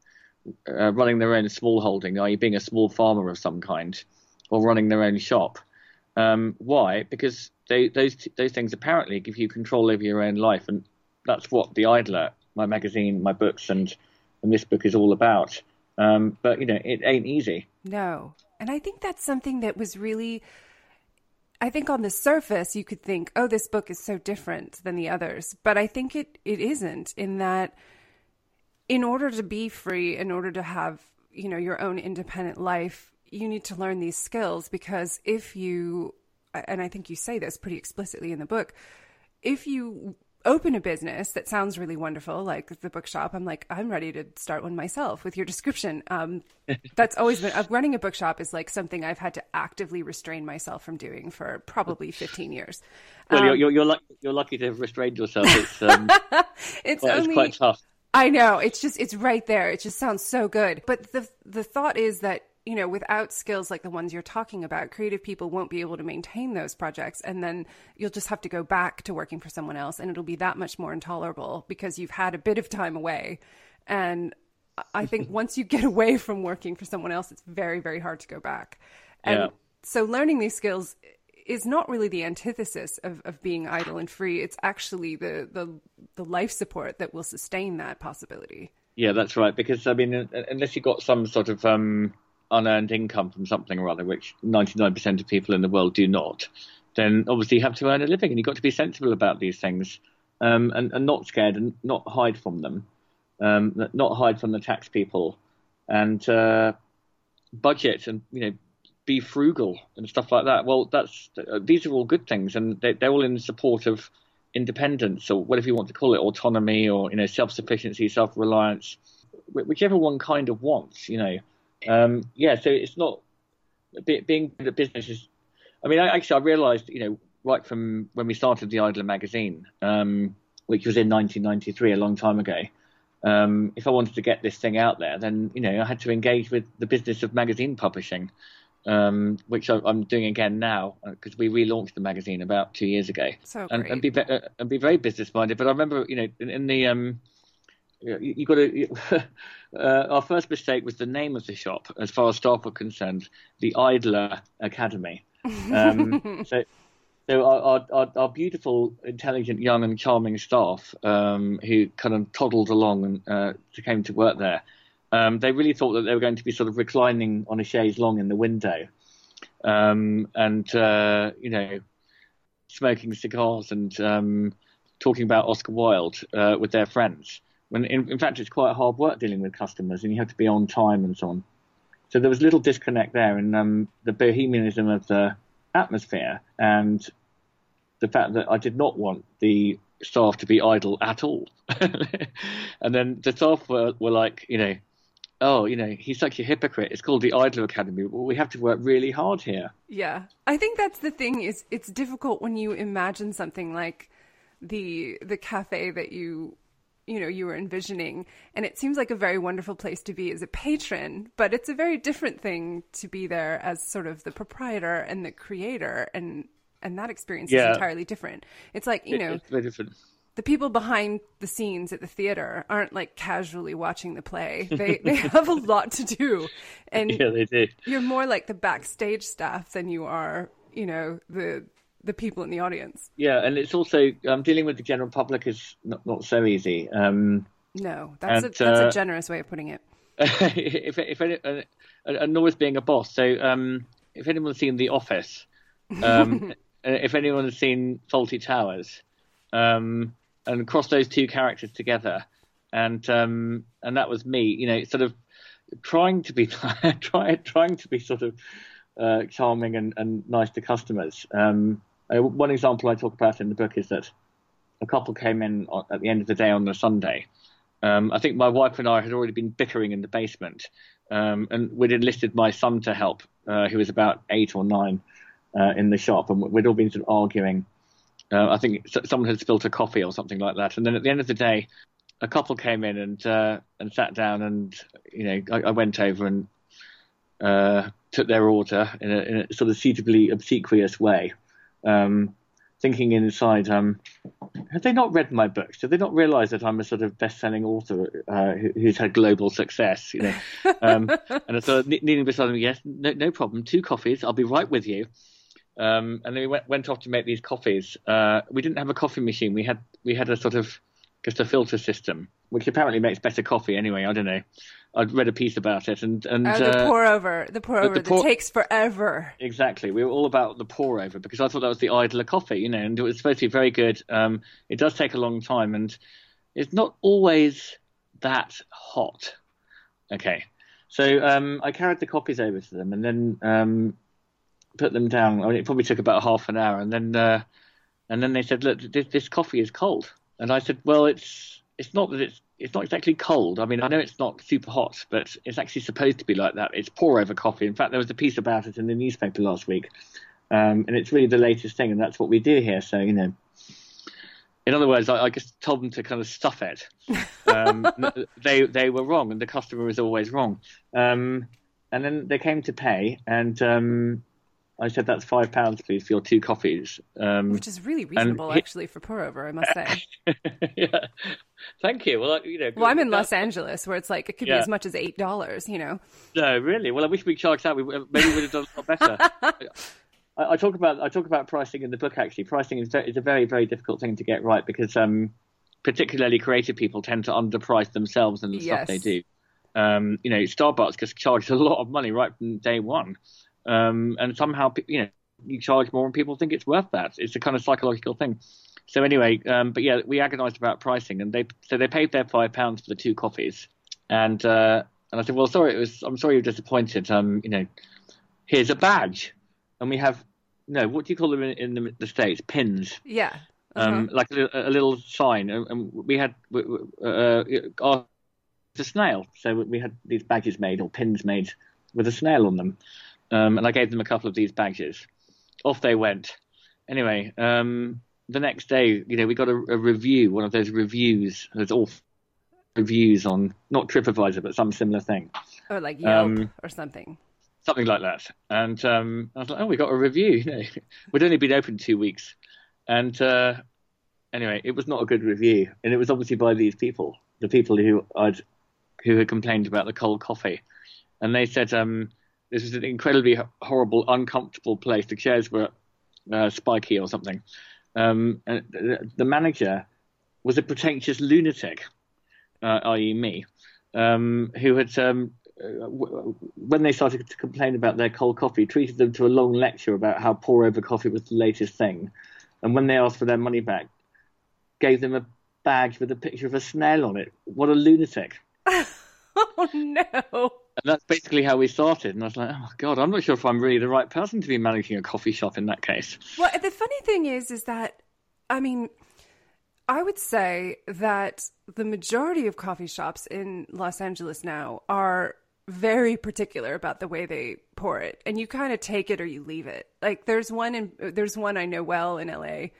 running their own small holding, i.e. being a small farmer of some kind, or running their own shop. Why? Because those things apparently give you control over your own life. And that's what The Idler, my magazine, my books, and this book is all about. But, you know, it ain't easy. No. And I think that's something that was really... I think on the surface you could think, oh, this book is so different than the others. But I think it isn't, in that in order to be free, in order to have, you know, your own independent life, you need to learn these skills. Because if you, and I think you say this pretty explicitly in the book, if you open a business that sounds really wonderful, like the bookshop, I'm ready to start one myself with your description. That's always been, running a bookshop is like something I've had to actively restrain myself from doing for probably 15 years. Well, you're lucky to have restrained yourself. It's, it's quite tough. I know. It's just, it's right there. It just sounds so good. But the thought is that, you know, without skills like the ones you're talking about, creative people won't be able to maintain those projects. And then you'll just have to go back to working for someone else. And it'll be that much more intolerable because you've had a bit of time away. And I think once you get away from working for someone else, it's very, very hard to go back. And so learning these skills is not really the antithesis of being idle and free. It's actually the life support that will sustain that possibility. Yeah, that's right. Because, I mean, unless you've got some sort of... unearned income from something or other, which 99% of people in the world do not, then obviously you have to earn a living, and you've got to be sensible about these things, and not scared, and not hide from them, not hide from the tax people, and budget, and, you know, be frugal and stuff like that. Well, that's these are all good things, and they're all in support of independence, or whatever you want to call it, autonomy, or, you know, self-sufficiency, self-reliance, whichever one kind of wants, you know. So it's not being the business is. I mean, I realised, you know, right from when we started The Idler magazine, which was in 1993, a long time ago. If I wanted to get this thing out there, then, you know, I had to engage with the business of magazine publishing, which I'm doing again now, because we relaunched the magazine about 2 years ago. So great. And be very business minded. But I remember, you know, in the you got to. Our first mistake was the name of the shop, as far as staff were concerned, the Idler Academy. So our beautiful, intelligent, young, and charming staff, who kind of toddled along and came to work there, they really thought that they were going to be sort of reclining on a chaise longue in the window, you know, smoking cigars and talking about Oscar Wilde with their friends. When in fact, it's quite hard work dealing with customers, and you have to be on time and so on. So there was little disconnect there, and the bohemianism of the atmosphere, and the fact that I did not want the staff to be idle at all. And then the staff were like, you know, oh, you know, he's such a hypocrite. It's called the Idler Academy. Well, we have to work really hard here. Yeah, I think that's the thing, is it's difficult when you imagine something like the cafe that you were envisioning, and it seems like a very wonderful place to be as a patron, but it's a very different thing to be there as sort of the proprietor and the creator, and that experience is entirely different. It's like, you know, it's very different. The people behind the scenes at the theater aren't like casually watching the play. They have a lot to do, and they do. You're more like the backstage staff than you are, you know, the people in the audience. Yeah, and it's also dealing with the general public is not so easy. No, that's a generous way of putting it. And always being a boss. So if anyone's seen The Office, if anyone has seen Fawlty Towers, and cross those two characters together, and that was me. You know, sort of trying to be trying to be sort of. Charming and nice to customers. One example I talk about in the book is that a couple came in at the end of the day on a Sunday, I think my wife and I had already been bickering in the basement, and we'd enlisted my son to help, who was about 8 or 9 in the shop, and we'd all been sort of arguing. I think someone had spilled a coffee or something like that, and then at the end of the day, a couple came in and sat down, and I went over and took their order in a sort of suitably obsequious way, thinking inside, have they not read my books? Do they not realise that I'm a sort of best-selling author who's had global success? And I sort of kneeling beside them, yes, no problem, 2 coffees, I'll be right with you. And then we went off to make these coffees. We didn't have a coffee machine. We had a sort of just a filter system, which apparently makes better coffee anyway. I don't know. I'd read a piece about it. And the pour over that takes forever. Exactly. We were all about the pour over because I thought that was the Idler coffee, and it was supposed to be very good. It does take a long time, and it's not always that hot. Okay. So I carried the coffees over to them and then put them down. I mean, it probably took about half an hour. And then they said, look, this coffee is cold. And I said, well, it's not exactly cold. I mean, I know it's not super hot, but it's actually supposed to be like that. It's pour-over coffee. In fact, there was a piece about it in the newspaper last week, and it's really the latest thing, and that's what we do here. So, in other words, I just told them to kind of stuff it. They were wrong, and the customer was always wrong. And then they came to pay, and I said, that's £5, please, for your 2 coffees. Which is really reasonable, actually, for pour-over, I must say. Yeah. Thank you. Well, I'm in Los Angeles, where it's like, it could be as much as $8, No, really? Well, I wish we charged that. Maybe we would have done a lot better. I talk about pricing in the book, actually. Pricing is a very, very difficult thing to get right because particularly creative people tend to underprice themselves and the stuff they do. Starbucks just charged a lot of money right from day one. And somehow, you charge more and people think it's worth that. It's a kind of psychological thing. So anyway, we agonized about pricing, and they paid their £5 for the 2 coffees. And I said, well, sorry, I'm sorry you're disappointed. Here's a badge. And we have, what do you call them in the States? Pins. Yeah. Uh-huh. Like a little sign. And we had, our it's a snail. So we had these badges made or pins made with a snail on them. And I gave them a couple of these badges. Off they went. Anyway, the next day, we got a review, one of those reviews. There's awful reviews on, not TripAdvisor, but some similar thing. Or like Yelp or something. Something like that. And I was like, oh, we got a review. We'd only been open 2 weeks. And anyway, it was not a good review. And it was obviously by these people, the people who had complained about the cold coffee. And they said, this was an incredibly horrible, uncomfortable place. The chairs were spiky or something. And the manager was a pretentious lunatic, i.e. me, who had, when they started to complain about their cold coffee, treated them to a long lecture about how pour-over coffee was the latest thing. And when they asked for their money back, gave them a badge with a picture of a snail on it. What a lunatic. Oh, no. And that's basically how we started. And I was like, oh, God, I'm not sure if I'm really the right person to be managing a coffee shop in that case. Well, the funny thing is that, I mean, I would say that the majority of coffee shops in Los Angeles now are very particular about the way they pour it. And you kind of take it or you leave it. Like there's one I know well in L.A.,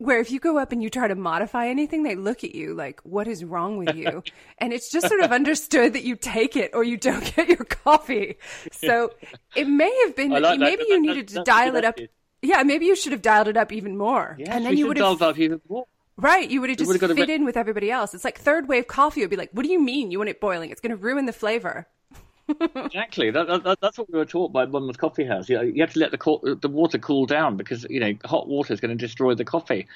where if you go up and you try to modify anything, they look at you like, what is wrong with you? And it's just sort of understood that you take it or you don't get your coffee. So it may have been maybe you needed to dial it up. Yeah, maybe you should have dialed it up even more. Yes, and then you would have dialed up even more. Right, you would have just fit in with everybody else. It's like third wave coffee would be like, what do you mean you want it boiling? It's going to ruin the flavor. Exactly. That's what we were taught by Monmouth Coffee House. You have to let the water cool down because hot water is going to destroy the coffee.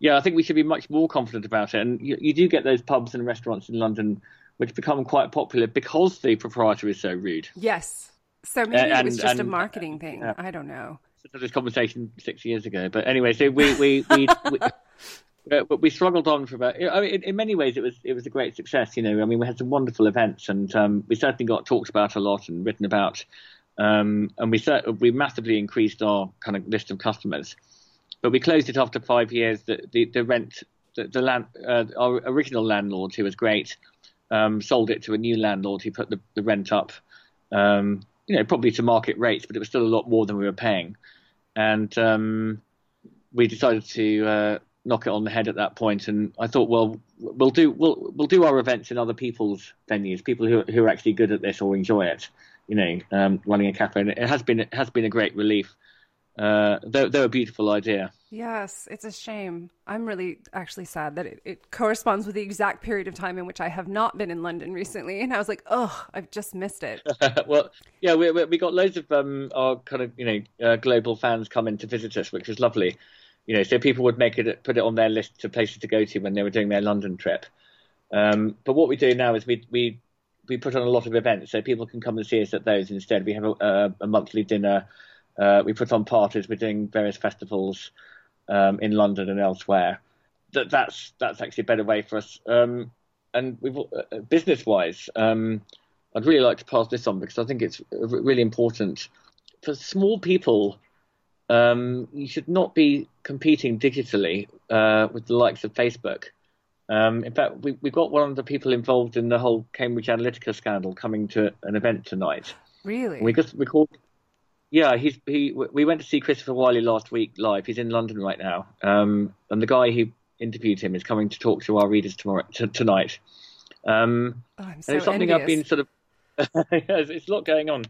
Yeah, I think we should be much more confident about it. And you do get those pubs and restaurants in London which become quite popular because the proprietor is so rude. Yes. So maybe it was just a marketing thing. Yeah. I don't know. This conversation 6 years ago, but anyway, so we struggled on for about. I mean, in many ways, it was a great success. I mean, we had some wonderful events, and we certainly got talked about a lot and written about. And we massively increased our kind of list of customers, but we closed it after 5 years. The rent our original landlord, who was great, sold it to a new landlord who put the rent up, probably to market rates, but it was still a lot more than we were paying. And we decided to knock it on the head at that point. And I thought, well, we'll do our events in other people's venues, people who are actually good at this or enjoy it. Running a cafe, and it has been a great relief. They're a beautiful idea. Yes, it's a shame. I'm really actually sad that it corresponds with the exact period of time in which I have not been in London recently, and I was like, oh, I've just missed it. Well, yeah, we got loads of our kind of global fans come in to visit us, which was lovely. So people would put it on their list of places to go to when they were doing their London trip. But what we do now is we put on a lot of events, so people can come and see us at those instead. We have a monthly dinner. We put on parties. We're doing various festivals in London and elsewhere. That's actually a better way for us. And we've business-wise, I'd really like to pass this on because I think it's really important. For small people, you should not be competing digitally with the likes of Facebook. In fact, we got one of the people involved in the whole Cambridge Analytica scandal coming to an event tonight. Really? We went to see Christopher Wiley last week live. He's in London right now, and the guy who interviewed him is coming to talk to our readers tonight. I'm so envious. I've been sort of it's a lot going on,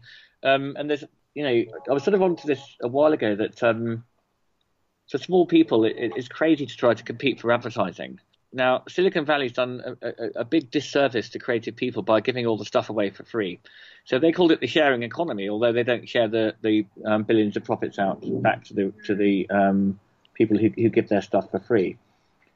and there's I was sort of onto this a while ago that for small people it's crazy to try to compete for advertising. Now, Silicon Valley's done a big disservice to creative people by giving all the stuff away for free. So they called it the sharing economy, although they don't share the billions of profits out back to the people who give their stuff for free.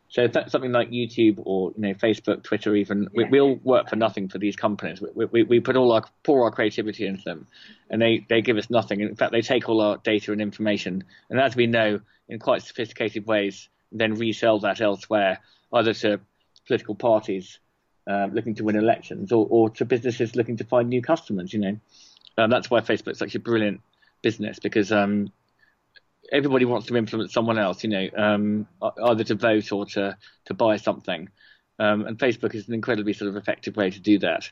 So if that's something like YouTube or Facebook, Twitter, even we all work for nothing for these companies. We put all our creativity into them, and they give us nothing. In fact, they take all our data and information, and as we know, in quite sophisticated ways, then resell that elsewhere, either to political parties looking to win elections or to businesses looking to find new customers, That's why Facebook's such a brilliant business, because everybody wants to influence someone else, either to vote or to buy something. And Facebook is an incredibly sort of effective way to do that,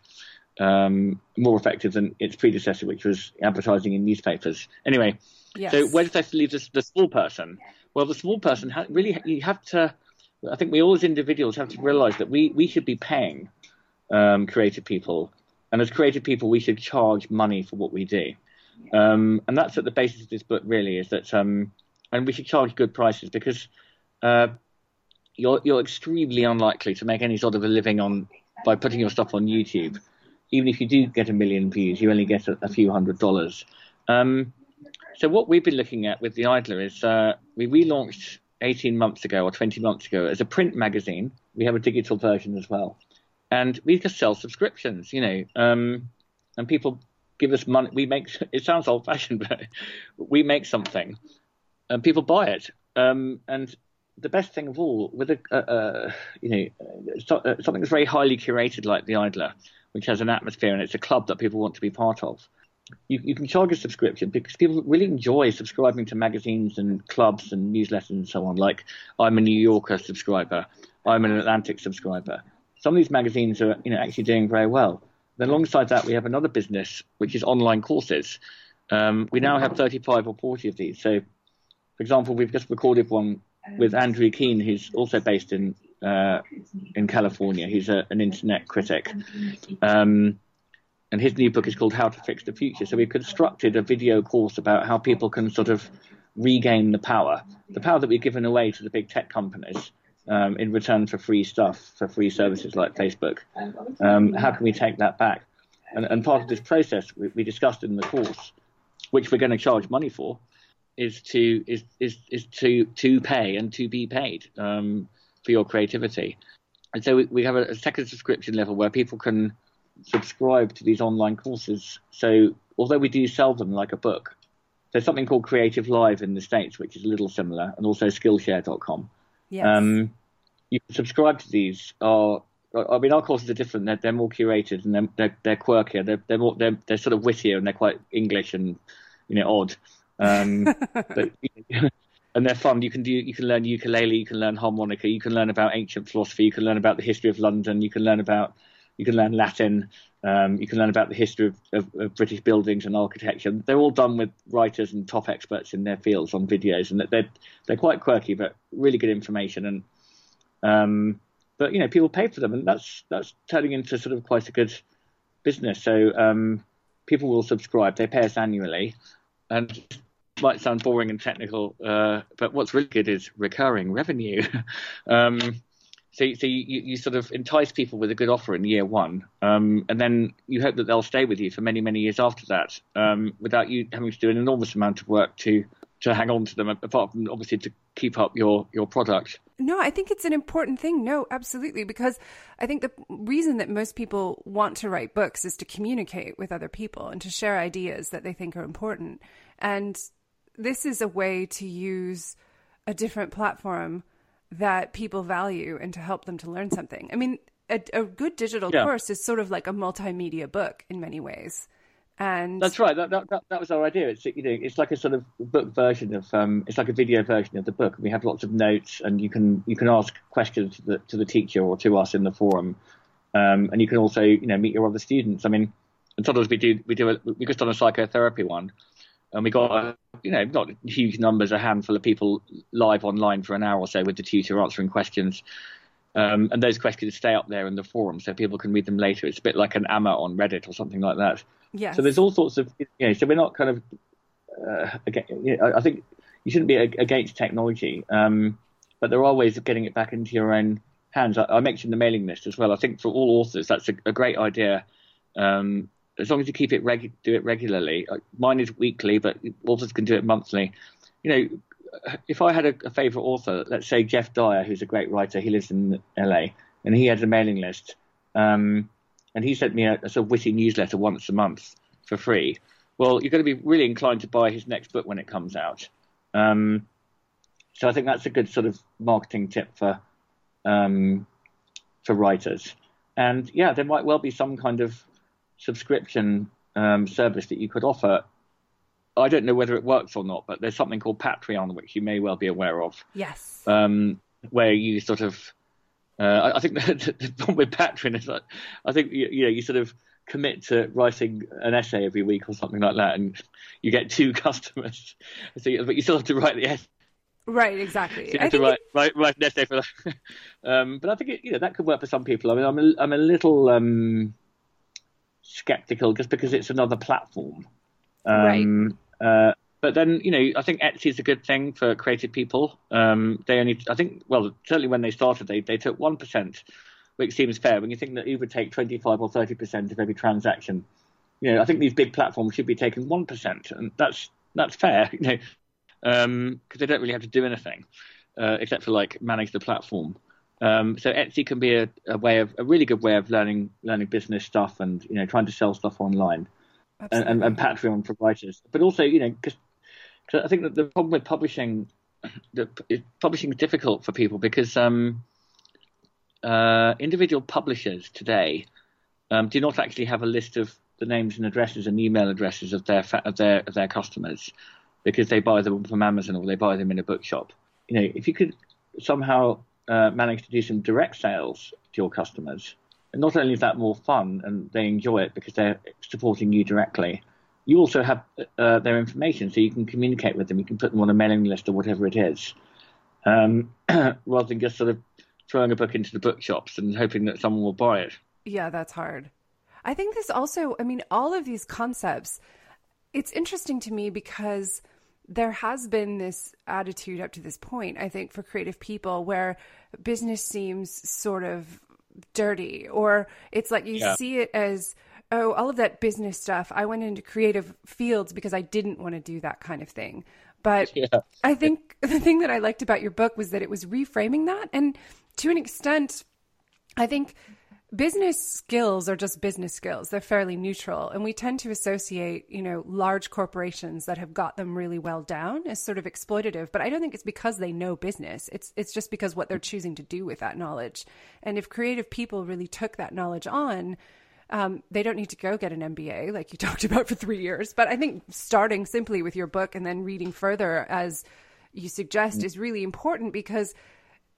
more effective than its predecessor, which was advertising in newspapers. Anyway, yes. So where does that leave the small person? Well, the small person, I think we all as individuals have to realise that we should be paying creative people. And as creative people, we should charge money for what we do. And that's at the basis of this book, really, is that and we should charge good prices because you're extremely unlikely to make any sort of a living by putting your stuff on YouTube. Even if you do get 1 million views, you only get a few $100s. So what we've been looking at with The Idler is we relaunched 18 months ago or 20 months ago as a print magazine. We have a digital version as well, and we just sell subscriptions, and people give us money. We make, it sounds old fashioned, but we make something and people buy it. And the best thing of all with something that's very highly curated like The Idler, which has an atmosphere and it's a club that people want to be part of, You can charge a subscription because people really enjoy subscribing to magazines and clubs and newsletters and so on. Like, I'm a New Yorker subscriber. I'm an Atlantic subscriber. Some of these magazines are actually doing very well. Then alongside that, we have another business, which is online courses. We now have 35 or 40 of these. So, for example, we've just recorded one with Andrew Keane, who's also based in California. He's an internet critic. And his new book is called How to Fix the Future. So we've constructed a video course about how people can sort of regain the power that we've given away to the big tech companies in return for free stuff, for free services like Facebook. How can we take that back? And part of this process we discussed in the course, which we're going to charge money for, is to pay and to be paid for your creativity. And so we have a second subscription level where people can subscribe to these online courses. So although we do sell them like a book, there's something called Creative Live in the States, which is a little similar, and also Skillshare.com. Yes. You can subscribe to these. Our courses are different. They're more curated and they're quirkier. They're sort of wittier and they're quite English and odd. But And they're fun. You can learn ukulele, you can learn harmonica, you can learn about ancient philosophy, you can learn about the history of London, you can learn Latin, you can learn about the history of British buildings and architecture. They're all done with writers and top experts in their fields on videos, and they're quite quirky, but really good information. And but you know, people pay for them, and that's turning into sort of quite a good business. So people will subscribe; they pay us annually, and. Might sound boring and technical, but what's really good is recurring revenue. So you sort of entice people with a good offer in year one, and then you hope that they'll stay with you for many, many years after that, without you having to do an enormous amount of work to hang on to them, apart from obviously to keep up your product. No, I think it's an important thing. No, absolutely. Because I think the reason that most people want to write books is to communicate with other people and to share ideas that they think are important. And this is a way to use a different platform that people value and to help them to learn something. I mean, a good digital course is sort of like a multimedia book in many ways. And that's right. That was our idea. It's, you know, it's like a sort of book version of it's like a video version of the book. We have lots of notes, and you can ask questions to the teacher or to us in the forum, and you can also, you know, meet your other students. I mean, and sometimes we just done a psychotherapy one. And we got, you know, not huge numbers, a handful of people live online for an hour or so with the tutor answering questions. And those questions stay up there in the forum so people can read them later. It's a bit like an AMA on Reddit or something like that. Yeah. So there's all sorts of, you know, so we're not kind of, again, you know, I think you shouldn't be against technology, but there are ways of getting it back into your own hands. I mentioned the mailing list as well. I think for all authors, that's a great idea. As long as you keep it do it regularly. Mine is weekly, but authors can do it monthly. You know, if I had a favourite author, let's say Jeff Dyer, who's a great writer, he lives in LA, and he has a mailing list, and he sent me a sort of witty newsletter once a month for free. Well, you're going to be really inclined to buy his next book when it comes out. So I think that's a good sort of marketing tip for writers. And yeah, there might well be some kind of subscription service that you could offer. I don't know whether it works or not, but there's something called Patreon, which you may well be aware of. Yes. Where you sort of, I think the problem with Patreon is that I think you sort of commit to writing an essay every week or something like that, and you get 2 customers. So, but you still have to write the essay. Right, exactly. So you have to write an essay for that. But I think it, you know, that could work for some people. I mean, I'm a little. Skeptical just because it's another platform, right. But then, you know, I think Etsy is a good thing for creative people. They only, I think, well, certainly when they started, they took 1%, which seems fair when you think that Uber take 25 or 30% of every transaction. You know, I think these big platforms should be taking 1%, and that's fair, you know, because they don't really have to do anything except for like manage the platform. So Etsy can be a way of a really good way of learning business stuff, and, you know, trying to sell stuff online, and Patreon for writers. But also, you know, because I think that the problem with publishing is difficult for people because individual publishers today do not actually have a list of the names and addresses and email addresses of their customers, because they buy them from Amazon or they buy them in a bookshop. You know, if you could somehow manage to do some direct sales to your customers, and not only is that more fun and they enjoy it because they're supporting you directly, you also have their information, so you can communicate with them, you can put them on a mailing list or whatever it is, rather than just sort of throwing a book into the bookshops and hoping that someone will buy it. Yeah, that's hard. I think this also, I mean, all of these concepts, it's interesting to me because there has been this attitude up to this point, I think, for creative people where business seems sort of dirty, or it's like you see it as, oh, all of that business stuff, I went into creative fields because I didn't want to do that kind of thing. But I think the thing that I liked about your book was that it was reframing that. And to an extent, I think business skills are just business skills. They're fairly neutral. And we tend to associate, you know, large corporations that have got them really well down as sort of exploitative. But I don't think it's because they know business. It's just because what they're choosing to do with that knowledge. And if creative people really took that knowledge on, they don't need to go get an MBA like you talked about for 3 years. But I think starting simply with your book and then reading further as you suggest is really important, because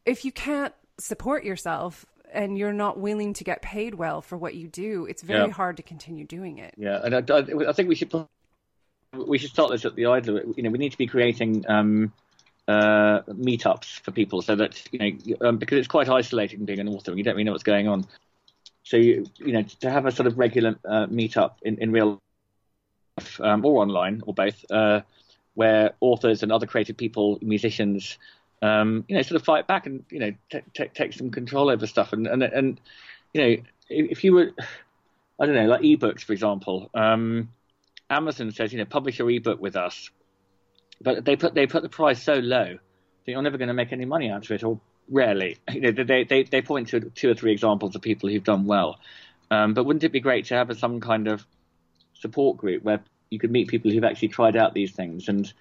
if you can't support yourself and you're not willing to get paid well for what you do, it's very hard to continue doing it. Yeah, and I think we should start this at the Idler. You know, we need to be creating meetups for people, so that because it's quite isolating being an author and you don't really know what's going on. So you know, to have a sort of regular meetup in real life, or online or both, where authors and other creative people, musicians, sort of fight back and take some control over stuff. And if you were, I don't know, like ebooks for example, Amazon says publish your ebook with us, but they put the price so low that you're never going to make any money out of it, or rarely. They point to two or three examples of people who've done well, but wouldn't it be great to have some kind of support group where you could meet people who've actually tried out these things? And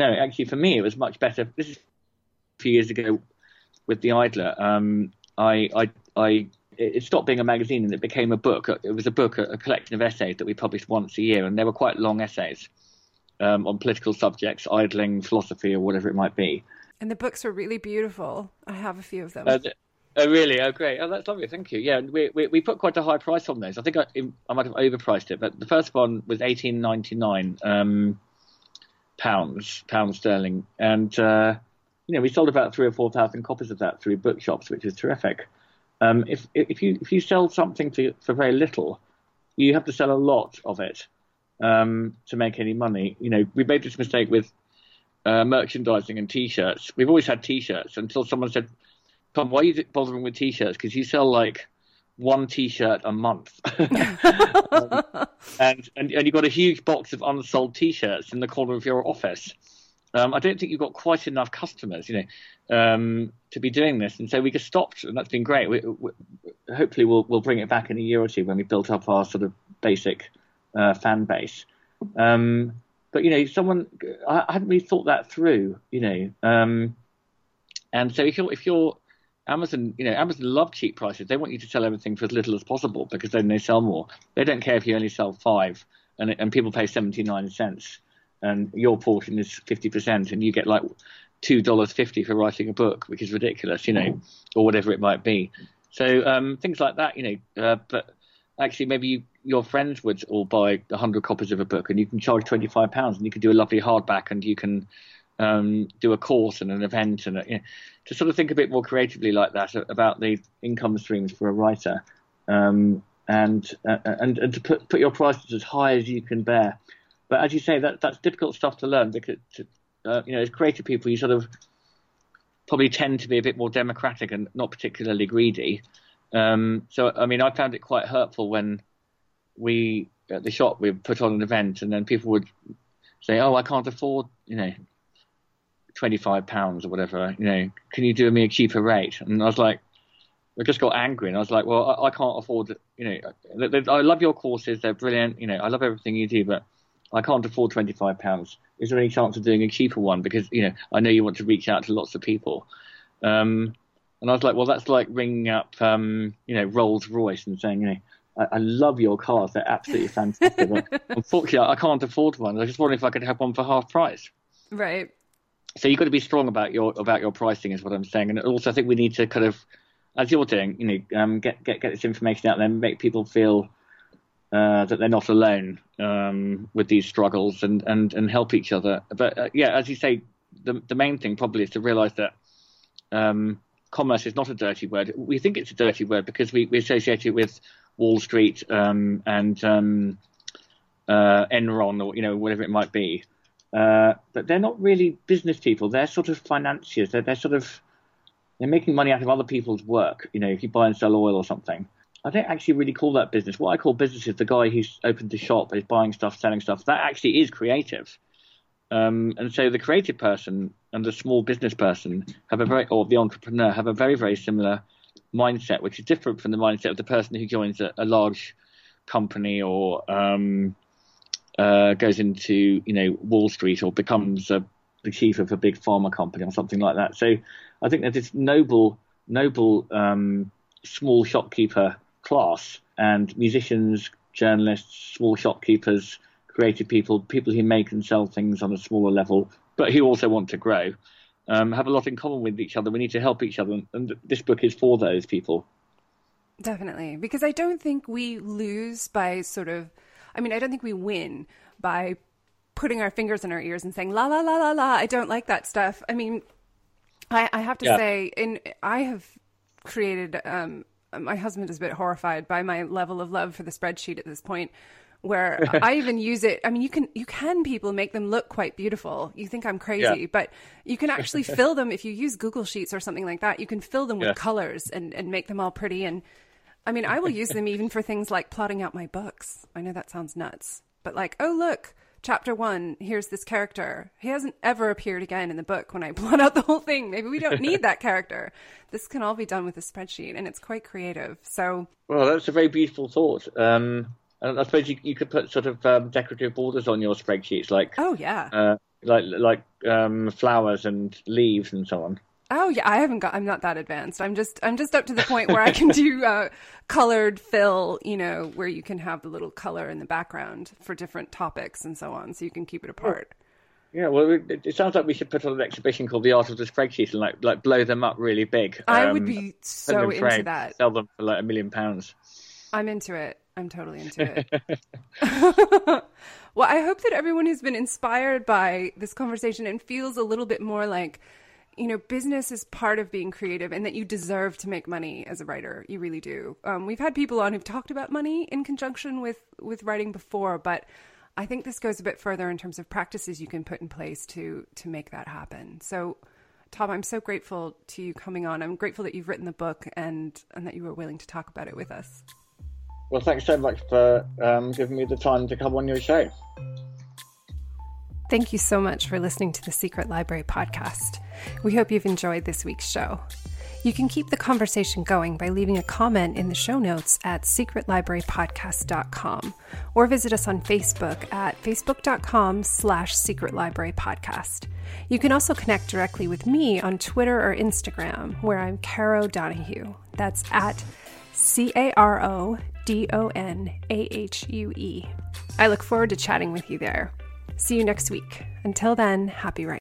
actually for me it was much better. This is a few years ago with the Idler. It stopped being a magazine and it became a book. It was a book, a collection of essays that we published once a year, and they were quite long essays on political subjects, idling, philosophy, or whatever it might be. And the books were really beautiful. I have a few of them. Oh, really? Oh, great. Oh, that's lovely. Thank you. Yeah, and we put quite a high price on those. I think I might have overpriced it, but the first one was £18.99 pounds sterling, and we sold about 3,000 or 4,000 copies of that through bookshops, which is terrific. If you sell something for very little, you have to sell a lot of it to make any money. We made this mistake with merchandising and T-shirts. We've always had T-shirts until someone said, "Tom, why are you bothering with T-shirts? Because you sell like one T-shirt a month, and you've got a huge box of unsold T-shirts in the corner of your office. I don't think you've got quite enough customers, to be doing this." And so we just stopped, and that's been great. We hopefully we'll bring it back in a year or two when we built up our sort of basic fan base. I hadn't really thought that through, And so if you're Amazon, Amazon love cheap prices. They want you to sell everything for as little as possible, because then they sell more. They don't care if you only sell 5, and people pay 79 cents. And your portion is 50%, and you get like $2.50 for writing a book, which is ridiculous, or whatever it might be. So things like that, But actually, maybe your friends would all buy 100 copies of a book, and you can charge £25, and you can do a lovely hardback, and you can do a course and an event, and to sort of think a bit more creatively like that about the income streams for a writer, and to put your prices as high as you can bear. But as you say, that's difficult stuff to learn, because as creative people, you sort of probably tend to be a bit more democratic and not particularly greedy. So I mean, I found it quite hurtful when we at the shop we put on an event, and then people would say, "Oh, I can't afford £25 or whatever. Can you do me a cheaper rate?" And I was like, I just got angry, and I was like, "Well, I can't afford. I love your courses; they're brilliant. I love everything you do, but I can't afford £25. Is there any chance of doing a cheaper one? Because, I know you want to reach out to lots of people." And I was like, well, that's like ringing up, Rolls Royce and saying, I love your cars. They're absolutely fantastic. Unfortunately, I can't afford one. I was just wondering if I could have one for half price. Right. So you've got to be strong about your pricing, is what I'm saying. And also, I think we need to kind of, as you're doing, get this information out there and make people feel that they're not alone with these struggles, and help each other. But as you say, the main thing probably is to realise that commerce is not a dirty word. We think it's a dirty word because we associate it with Wall Street and Enron, or whatever it might be. But they're not really business people. They're sort of financiers. They're making money out of other people's work. If you buy and sell oil or something. I don't actually really call that business. What I call business is the guy who's opened the shop, is buying stuff, selling stuff. That actually is creative. And so the creative person and the small business person or the entrepreneur have a very, very similar mindset, which is different from the mindset of the person who joins a large company, or goes into, Wall Street, or becomes the chief of a big pharma company or something like that. So I think there's this noble small shopkeeper class, and musicians, journalists, small shopkeepers, creative people, people who make and sell things on a smaller level, but who also want to grow, have a lot in common with each other. We need to help each other. And this book is for those people. Definitely. Because I don't think we lose by sort of, I mean, I don't think we win by putting our fingers in our ears and saying, la, la, la, la, la, I don't like that stuff. I mean, I have to say, I have created, my husband is a bit horrified by my level of love for the spreadsheet at this point, where I even use it. I mean, you can people make them look quite beautiful. You think I'm crazy, but you can actually fill them. If you use Google Sheets or something like that, you can fill them with colors and make them all pretty. And I mean, I will use them even for things like plotting out my books. I know that sounds nuts, but like, oh, look, chapter 1, here's this character. He hasn't ever appeared again in the book when I plot out the whole thing. Maybe we don't need that character. This can all be done with a spreadsheet, and it's quite creative. So, well, that's a very beautiful thought. I suppose you could put sort of decorative borders on your spreadsheets, like flowers and leaves and so on. Oh yeah, I'm not that advanced. I'm just up to the point where I can do colored fill, you know, where you can have the little color in the background for different topics and so on, so you can keep it apart. Yeah, well, it sounds like we should put on an exhibition called The Art of the Spreadsheet and like blow them up really big. I would be so into that. Sell them for like £1 million. I'm into it. I'm totally into it. Well, I hope that everyone who's been inspired by this conversation and feels a little bit more like, you know, business is part of being creative and that you deserve to make money as a writer. You really do. We've had people on who've talked about money in conjunction with writing before, but I think this goes a bit further in terms of practices you can put in place to make that happen. So, Tom, I'm so grateful to you coming on. I'm grateful that you've written the book and that you were willing to talk about it with us. Well, thanks so much for giving me the time to come on your show. Thank you so much for listening to the Secret Library podcast. We hope you've enjoyed this week's show. You can keep the conversation going by leaving a comment in the show notes at secretlibrarypodcast.com or visit us on Facebook at facebook.com/secretlibrarypodcast. You can also connect directly with me on Twitter or Instagram, where I'm Caro Donahue. That's at CaroDonahue. I look forward to chatting with you there. See you next week. Until then, happy writing.